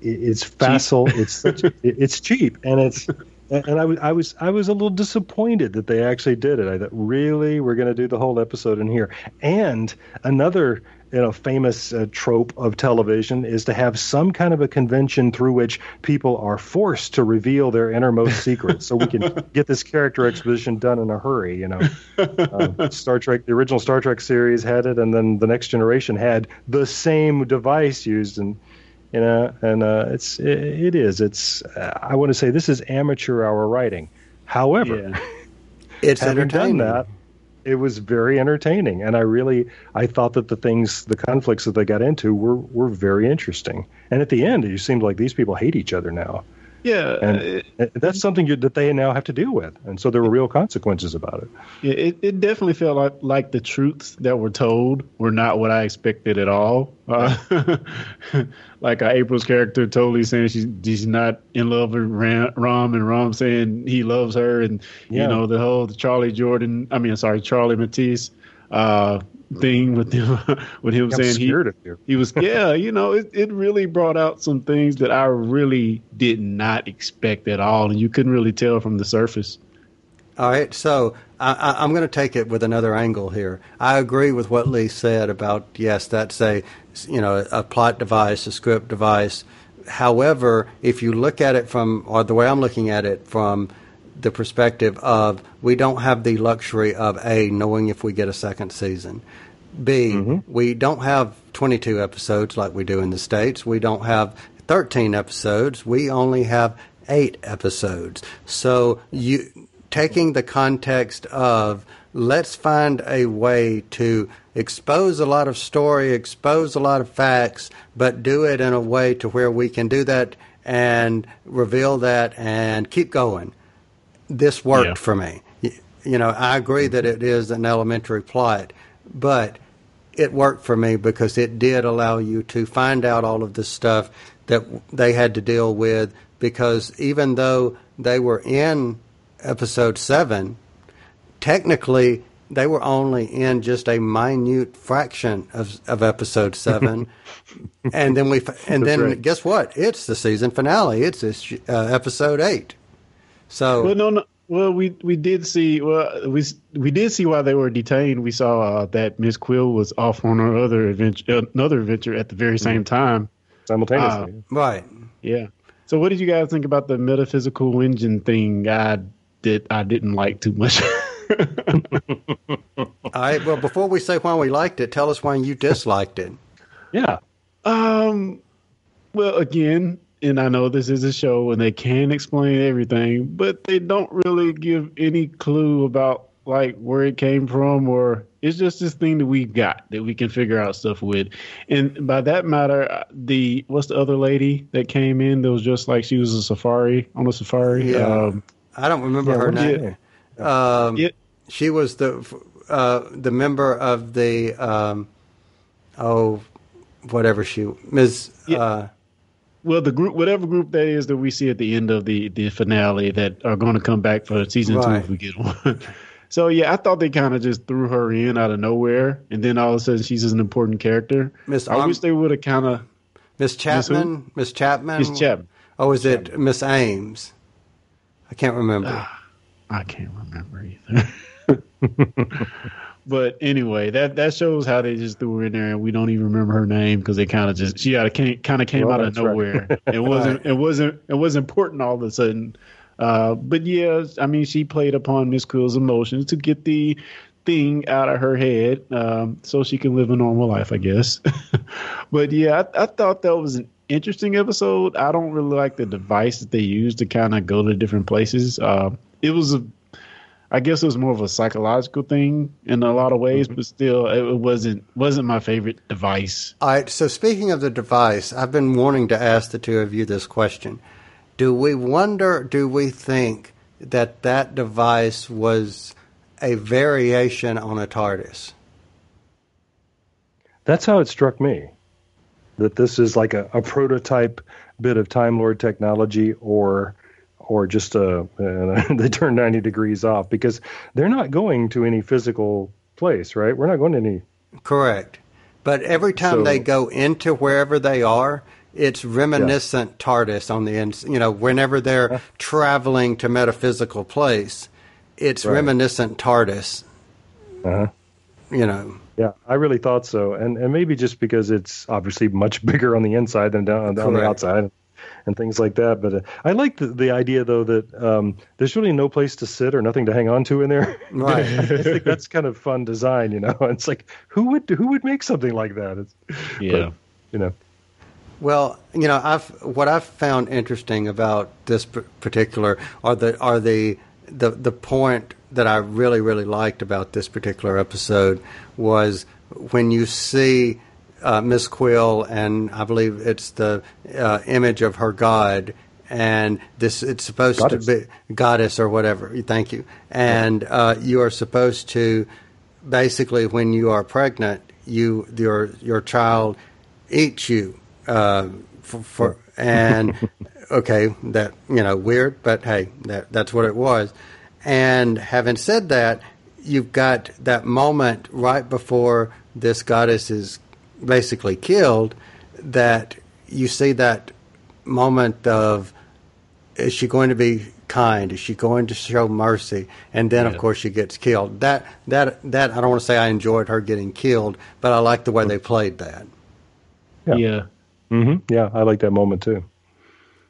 facile. It's cheap, and it's And I was a little disappointed that they actually did it. I thought, really, we're going to do the whole episode in here. And another, famous trope of television is to have some kind of a convention through which people are forced to reveal their innermost secrets, so we can get this character exposition done in a hurry. Star Trek, the original Star Trek series had it, and then the Next Generation had the same device used, I want to say this is amateur hour writing. However, it's having done that, it was very entertaining, and I thought that the conflicts that they got into were very interesting. And at the end, it seemed like these people hate each other now. Yeah, and that's something that they now have to deal with, and so there were real consequences about it. Yeah, it definitely felt like the truths that were told were not what I expected at all. Like April's character totally saying she's not in love with Ram, and Ram saying he loves her, and the whole Charlie Matisse thing with him saying he was it really brought out some things that I really did not expect at all, and you couldn't really tell from the surface. All right, so I'm going to take it with another angle here. I agree with what Lee said about that's a plot device, a script device. However, if you look at it the way I'm looking at it from the perspective of, we don't have the luxury of A, knowing if we get a second season. B, we don't have 22 episodes like we do in the States. We don't have 13 episodes. We only have 8 episodes. So you taking the context of, let's find a way to expose a lot of story, expose a lot of facts, but do it in a way to where we can do that and reveal that and keep going. This worked for me. I agree that it is an elementary plot, but it worked for me because it did allow you to find out all of the stuff that they had to deal with, because even though they were in episode 7, technically they were only in just a minute fraction of episode 7. And then guess what? It's the season finale. It's episode 8. So we did see why they were detained. We saw that Miss Quill was off on another adventure at the very same time, simultaneously. Right. Yeah. So what did you guys think about the metaphysical engine thing? I didn't like too much. All right. Well, before we say why we liked it, tell us why you disliked it. Yeah. Well, again, and I know this is a show and they can explain everything, but they don't really give any clue about where it came from, or it's just this thing that we got that we can figure out stuff with. And by that matter, what's the other lady that came in that was just she was on a safari? Yeah. I don't remember her name. She was the member of the the group, whatever group that is that we see at the end of the finale, that are going to come back for season 2 if we get one. So, I thought they kind of just threw her in out of nowhere, and then all of a sudden she's an important character. I wish they would have kind of... Miss Chapman? Oh, is it Miss Ames? I can't remember. I can't remember either. But anyway, that shows how they just threw her in there, and we don't even remember her name because they kind of just came out of nowhere. Right. It was important all of a sudden. But she played upon Miss Quill's emotions to get the thing out of her head, so she can live a normal life, I guess. But I thought that was an interesting episode. I don't really like the device that they used to kind of go to different places. I guess it was more of a psychological thing in a lot of ways, but still, it wasn't my favorite device. All right, so speaking of the device, I've been wanting to ask the two of you this question. Do we think that device was a variation on a TARDIS? That's how it struck me, that this is like a prototype bit of Time Lord technology, or just they turn 90 degrees off, because they're not going to any physical place, right? We're not going to any... Correct. But every time they go into wherever they are, it's reminiscent TARDIS on the end. You know, whenever they're traveling to metaphysical place, it's reminiscent TARDIS. You know. Yeah, I really thought so, and maybe just because it's obviously much bigger on the inside than on the outside, and things like that. But I like the idea though that there's really no place to sit or nothing to hang on to in there. Right, I think that's kind of fun design, you know. It's like who would make something like that? But, you know. Well, you know, what I've found interesting about this particular the point that I really, really liked about this particular episode was when you see Miss Quill, and I believe it's the image of her god, and it's supposed to be goddess or whatever. Thank you. And you are supposed to basically, when you are pregnant, your child eats you and okay, that, you know, weird, but hey, that's what it was. And having said that, you've got that moment right before this goddess is basically killed that you see that moment of, is she going to be kind? Is she going to show mercy? And then, of course, she gets killed. That I don't want to say I enjoyed her getting killed, but I like the way they played that. Yeah. Mm-hmm. Yeah, I like that moment too.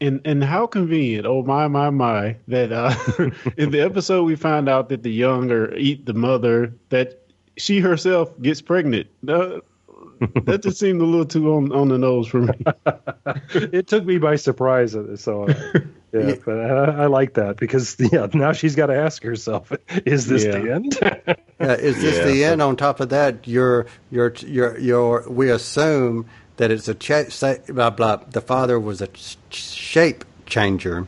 And how convenient, oh my, that in the episode we find out that the young eat the mother, that she herself gets pregnant. That just seemed a little too on the nose for me. It took me by surprise. So, but I like that because now she's got to ask herself, is this the end? Is this the end? On top of that, your we assume that it's a the father was a shape changer.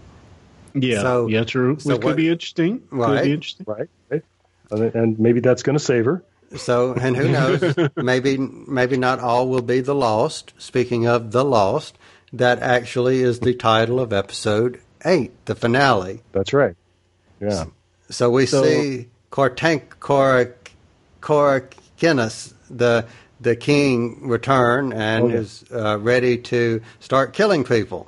Yeah, true. So could be interesting. Right. Could be interesting. Right. And maybe that's going to save her. So, and who knows? maybe not all will be the lost. Speaking of the lost, that actually is the title of episode 8, the finale. That's right. Yeah. So we see Cortinus, the king, return and is ready to start killing people.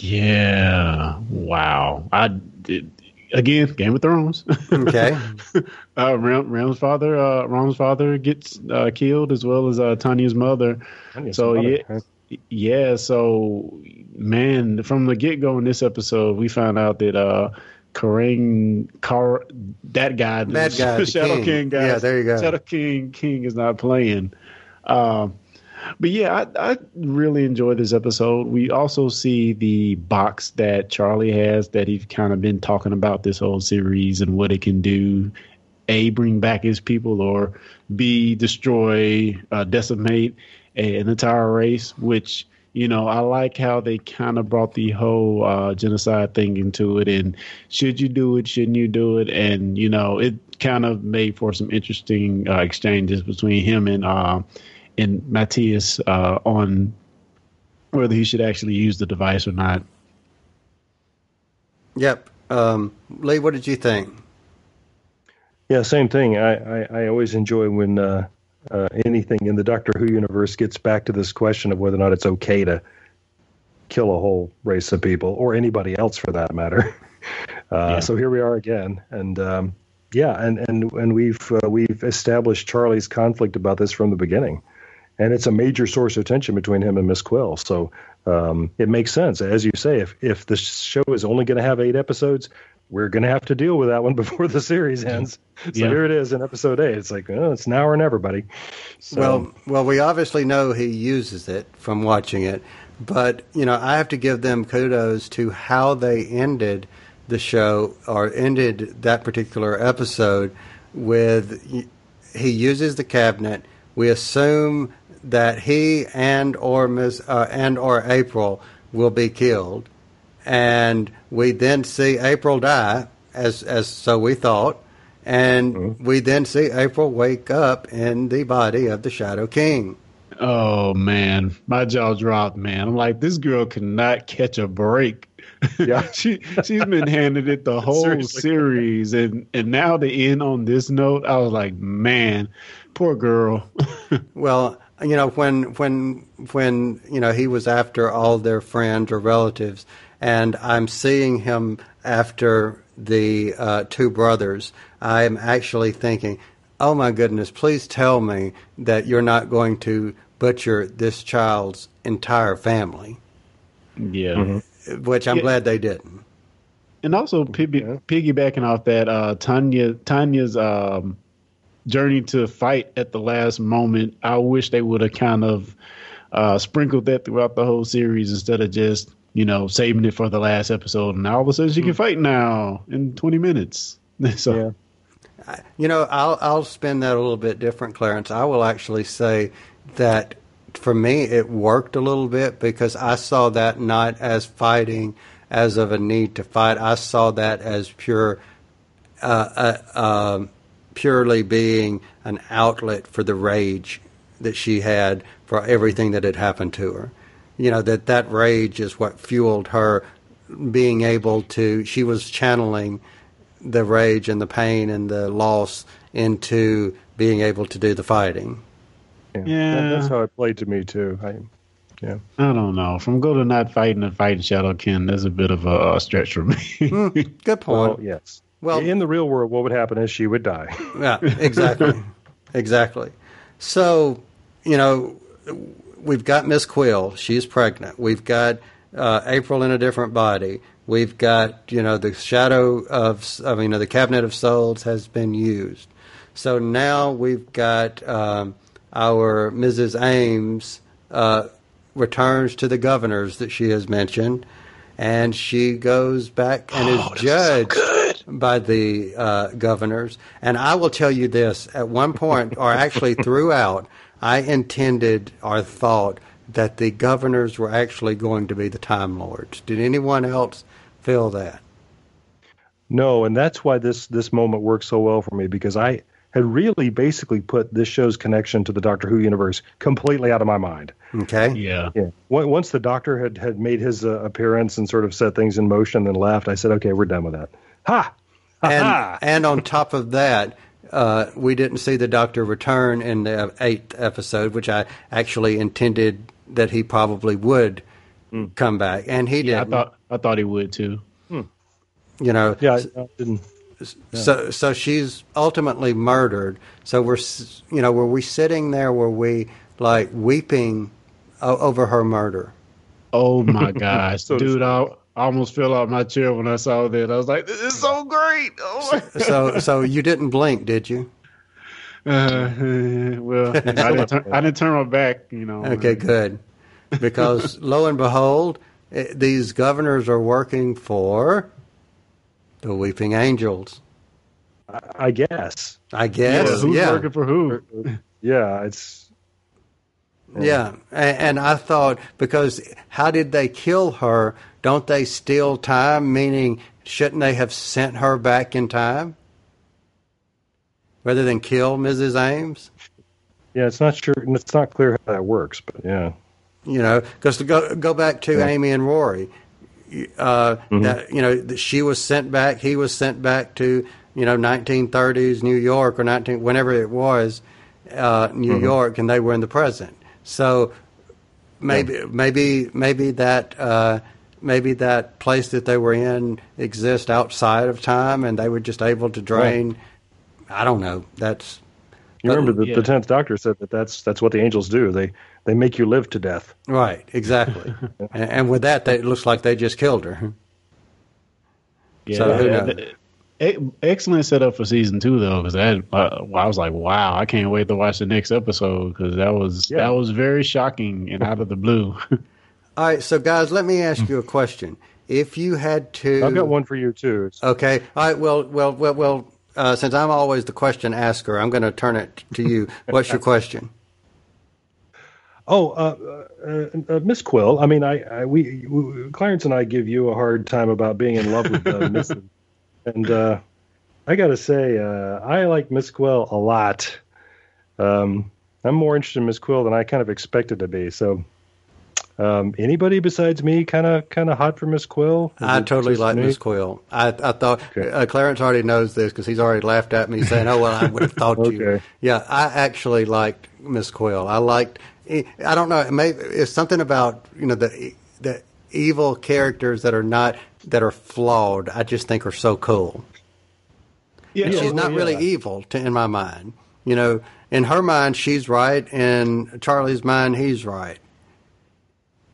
Yeah. Wow. I did. Again, Game of Thrones. Okay. Ram's father gets killed, as well as Tanya's mother. So, man, from the get-go in this episode, we found out that that guy, Shadow King guy. Yeah, there you go. Shadow King is not playing. But yeah, I really enjoyed this episode. We also see the box that Charlie has that he's kind of been talking about this whole series and what it can do. A, bring back his people, or B, destroy, decimate an entire race, which, you know, I like how they kind of brought the whole genocide thing into it. And should you do it? Shouldn't you do it? And, you know, it kind of made for some interesting exchanges between him and Matteusz on whether he should actually use the device or not. Yep. Lee, what did you think? Yeah, same thing. I always enjoy when anything in the Doctor Who universe gets back to this question of whether or not it's okay to kill a whole race of people, or anybody else for that matter. So here we are again. And and we've established Charlie's conflict about this from the beginning, and it's a major source of tension between him and Miss Quill. So it makes sense, as you say. If the show is only going to have 8 episodes, we're going to have to deal with that one before the series ends. So here it is in episode 8. It's like, it's now or never, buddy. So, well, we obviously know he uses it from watching it, but you know, I have to give them kudos to how they ended the show, or ended that particular episode, with he uses the cabinet. We assume that he and or April will be killed, and we then see April die, as so we thought, and we then see April wake up in the body of the Shadow King. Oh man, my jaw dropped, man. I'm like, this girl cannot catch a break. Yeah, she's been handed it the whole series, and now to end on this note, I was like, man, poor girl. Well, you know, when you know, he was after all their friends or relatives, and I'm seeing him after the two brothers, I'm actually thinking, oh my goodness, please tell me that you're not going to butcher this child's entire family. Yeah. Mm-hmm. Which I'm glad they didn't. And also piggybacking off that, Tanya's journey to fight at the last moment, I wish they would have kind of sprinkled that throughout the whole series instead of just, you know, saving it for the last episode. And all of a sudden she can fight now in 20 minutes. So, yeah. You know, I'll spin that a little bit different, Clarence. I will actually say that for me it worked a little bit because I saw that not as fighting as of a need to fight. I saw that as purely being an outlet for the rage that she had for everything that had happened to her. You know, that rage is what fueled her being able to, she was channeling the rage and the pain and the loss into being able to do the fighting. Yeah. That's how it played to me too. I don't know. From go to not fighting and fighting Shadow Kin, that's a bit of a stretch for me. Good point. Well, yes. Well, in the real world, what would happen is she would die. Yeah, exactly. Exactly. So, you know, we've got Miss Quill. She's pregnant. We've got April in a different body. We've got, you know, the shadow of, I mean, the Cabinet of Souls has been used. So now we've got our Mrs. Ames returns to the governors that she has mentioned, and she goes back and is judged by the governors. And I will tell you this, at one point, or actually throughout, I intended or thought that the governors were actually going to be the Time Lords. Did anyone else feel that? No, and that's why this moment worked so well for me, because I had really basically put this show's connection to the Doctor Who universe completely out of my mind. Okay. Yeah. Once the Doctor had made his appearance and sort of set things in motion and left, I said, okay, we're done with that. Ha! Ha-ha! And on top of that, we didn't see the Doctor return in the 8th episode, which I actually intended that he probably would come back, and he didn't. I thought he would too. You know, yeah, I didn't. Yeah. So she's ultimately murdered. So we're, you know, were we sitting there? Were we like weeping over her murder? Oh my gosh, dude! I almost fell out of my chair when I saw that. I was like, this is so great. Oh my God. So you didn't blink, did you? Well, I didn't turn my back, you know. Okay, good. Because lo and behold, these governors are working for the Weeping Angels. I guess. Yeah, who's working for who? Yeah, it's... Yeah, and I thought, because how did they kill her? Don't they steal time? Meaning, shouldn't they have sent her back in time rather than kill Mrs. Ames? Yeah, it's not sure. It's not clear how that works, but yeah. You know, because to go back to Amy and Rory, that, you know, she was sent back. He was sent back to, you know, 1930s New York or whenever it was, New York, and they were in the present. So maybe that place that they were in exists outside of time, and they were just able to drain. Right. I don't know. You remember the 10th Doctor said that's what the angels do. They make you live to death. Right. Exactly. and with that, it looks like they just killed her. Yeah. So who knows? Excellent setup for season 2, though, because I was like, wow, I can't wait to watch the next episode, because that was very shocking and out of the blue. All right, so guys, let me ask you a question. If you had to, I've got one for you too. Okay, all right. Well. Since I'm always the question asker, I'm going to turn it to you. What's your question? Oh, Miss Quill. I mean, we Clarence and I give you a hard time about being in love with Miss. And I got to say, I like Miss Quill a lot. I'm more interested in Miss Quill than I kind of expected to be. So Anybody besides me kind of hot for Miss Quill? I totally like Miss Quill. I thought okay. Clarence already knows this because he's already laughed at me saying, oh, well, I would have thought okay. you. Yeah, I actually liked Miss Quill. I liked, I don't know, maybe it's something about, you know, the evil characters that are not, that are flawed, I just think are so cool. Yeah, and she's not really evil in my mind. You know, in her mind, she's right. In Charlie's mind, he's right.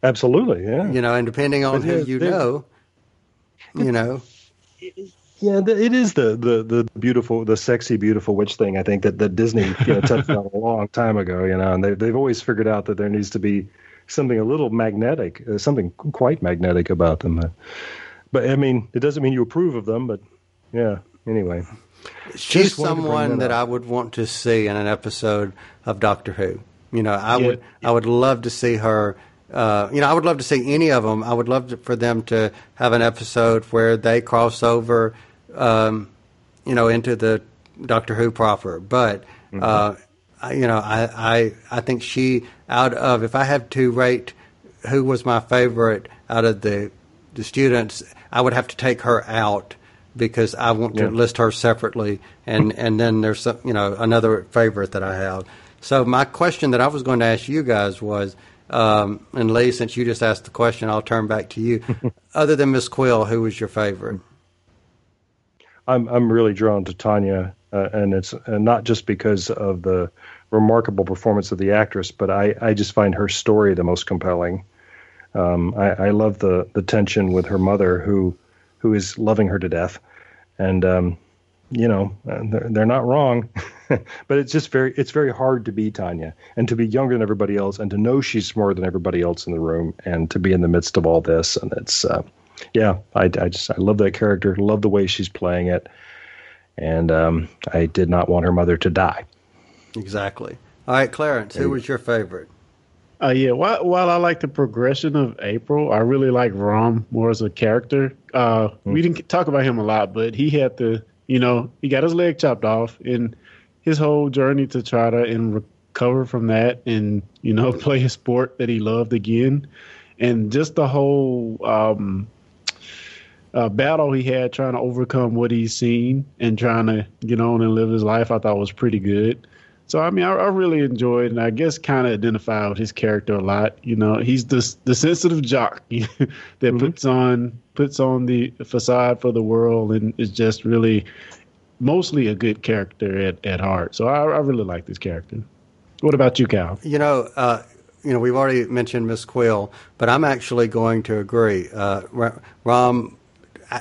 Absolutely, yeah. You know, and depending on who you know, you know. Yeah, it is the beautiful, the sexy, beautiful witch thing, I think, that Disney touched on a long time ago, you know, and they've always figured out that there needs to be something a little magnetic, something quite magnetic about them. But, I mean, it doesn't mean you approve of them, but, yeah, anyway. She's someone that I would want to see in an episode of Doctor Who. You know, I would love to see her. I would love to see any of them. I would love for them to have an episode where they cross over, into the Doctor Who proper. But, I think she, out of, if I have to rate who was my favorite out of the students, I would have to take her out because I want to list her separately. And then there's some, another favorite that I have. So my question that I was going to ask you guys was, and Lee, since you just asked the question, I'll turn back to you. Other than Miss Quill, who was your favorite? I'm really drawn to Tanya, and it's not just because of the remarkable performance of the actress, but I just find her story the most compelling. I love the tension with her mother, who is loving her to death, and they're not wrong. But it's just very hard to be Tanya and to be younger than everybody else and to know she's smarter than everybody else in the room and to be in the midst of all this. And it's, I love that character, love the way she's playing it. And I did not want her mother to die. Exactly. All right, Clarence, who was your favorite? While I like the progression of April, I really like Ram more as a character. We didn't talk about him a lot, but he had he got his leg chopped off and his whole journey to try to recover from that and, play his sport that he loved again. And just the whole battle he had trying to overcome what he's seen and trying to get on and live his life, I thought was pretty good. So, I mean, I really enjoyed and I guess kind of identified with his character a lot. You know, he's the sensitive jock that puts on the facade for the world and is just really mostly a good character at heart. So I really like this character. What about you, Cal? We've already mentioned Miss Quill, but I'm actually going to agree. Ram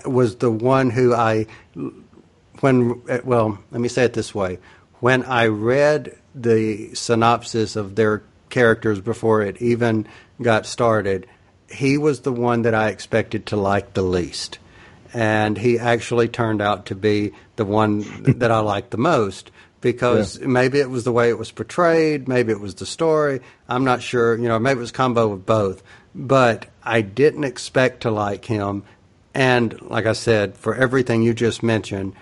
was the one who let me say it this way. When I read the synopsis of their characters before it even got started, he was the one that I expected to like the least. And he actually turned out to be the one that I liked the most because maybe it was the way it was portrayed. Maybe it was the story. I'm not sure. Maybe it was a combo of both. But I didn't expect to like him. And like I said, for everything you just mentioned,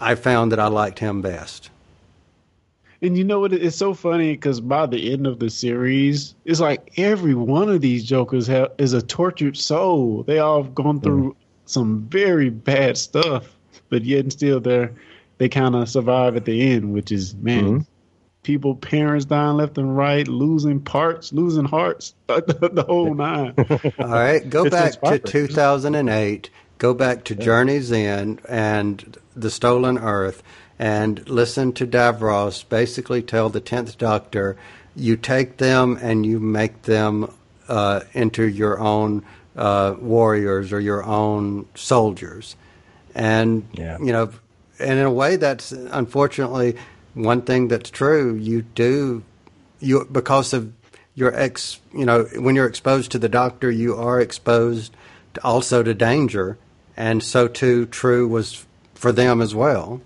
I found that I liked him best. And you know what? It's so funny because by the end of the series, it's like every one of these jokers is a tortured soul. They all have gone through some very bad stuff, but yet and still they kind of survive at the end, which is, people, parents dying left and right, losing parts, losing hearts, the whole nine. All right, go back to 2008, go back to Journey's End and The Stolen Earth, and listen to Davros basically tell the 10th Doctor, you take them and you make them into your own warriors or your own soldiers. And, and in a way that's unfortunately one thing that's true. You because of your when you're exposed to the Doctor, you are exposed also to danger. And so too true was for them as well.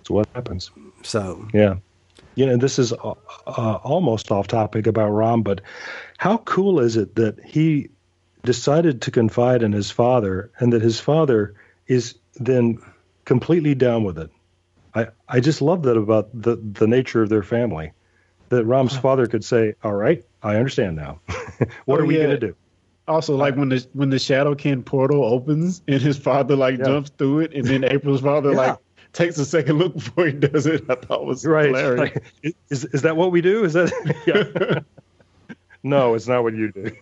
It's what happens. So this is almost off topic about Ram, but how cool is it that he decided to confide in his father, and that his father is then completely down with it? I just love that about the nature of their family. That Ram's father could say, "All right, I understand now. What are we going to do? Also, like when the Shadow Kin portal opens and his father jumps through it, and then April's father takes a second look before he does it. I thought it was hilarious. Like, is that what we do? Is that? No, it's not what you do.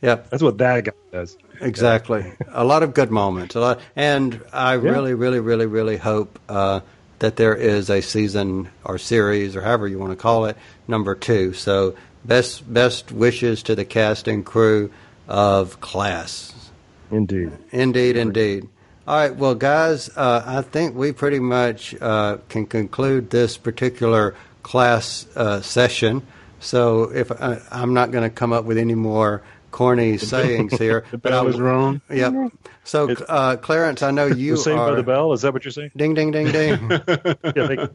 Yeah, that's what that guy does. Exactly. A lot of good moments. A lot, and I really, really, really, really hope that there is a season or series or however you want to call it, number 2. So best wishes to the cast and crew of Class. Indeed. All right, well, guys, I think we pretty much can conclude this particular Class session. So if I'm not going to come up with any more corny sayings here. The bell is wrong. Yep. So, Clarence, I know you are... Saved by the Bell? Is that what you're saying? Ding, ding, ding, ding. All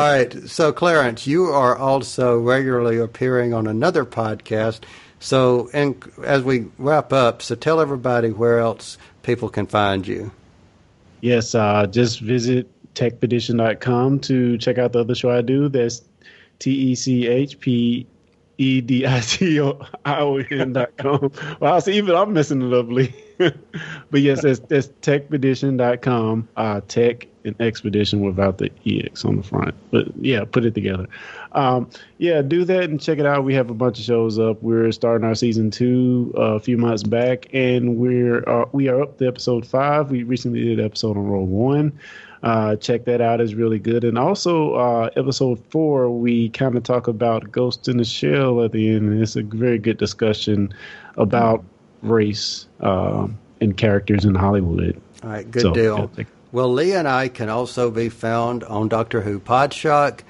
right. So, Clarence, you are also regularly appearing on another podcast. So, and as we wrap up, so tell everybody where else people can find you. Yes, just visit techpedition.com to check out the other show I do. That's techpedition.com. Wow, see, even I'm missing the lovely. But yes, that's techpedition.com. Tech and expedition without the EX on the front. But yeah, put it together. Do that and check it out. We have a bunch of shows up. We're starting our season 2 a few months back, and we are up to episode 5. We recently did an episode on Roll 1. Check that out. It's really good. And also, episode 4, we kind of talk about Ghost in the Shell at the end. And it's a very good discussion about race and characters in Hollywood. All right, good deal. Yeah, well, Lee and I can also be found on Doctor Who Podshock.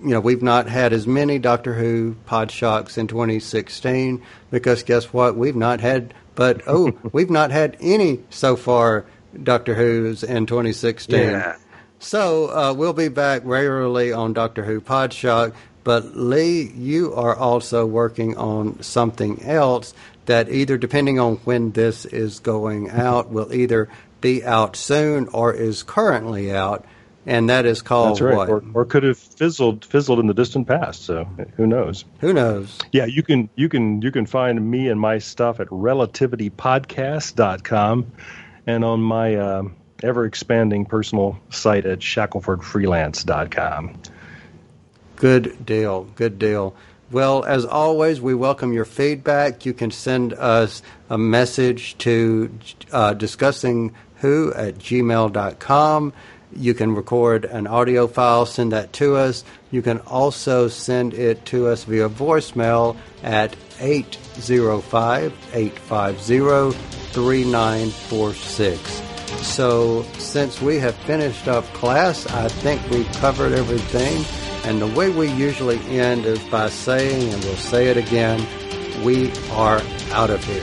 We've not had as many Doctor Who Podshocks in 2016 because guess what? We've not had any so far Doctor Who's in 2016. Yeah. So we'll be back regularly on Doctor Who Podshock. But Lee, you are also working on something else that either, depending on when this is going out, will either be out soon or is currently out. And that is called what? Or could have fizzled in the distant past. So who knows? Yeah, you can find me and my stuff at relativitypodcast.com. And on my ever-expanding personal site at shackelfordfreelance.com. Good deal. Well, as always, we welcome your feedback. You can send us a message to discussingwho@gmail.com. You can record an audio file, send that to us. You can also send it to us via voicemail at 805-850-3946. So since we have finished up Class, I think we've covered everything. And the way we usually end is by saying, and we'll say it again, we are out of here.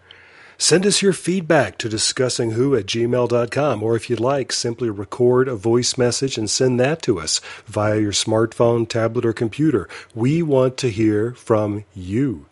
Send us your feedback to discussingwho@gmail.com, or if you'd like, simply record a voice message and send that to us via your smartphone, tablet, or computer. We want to hear from you.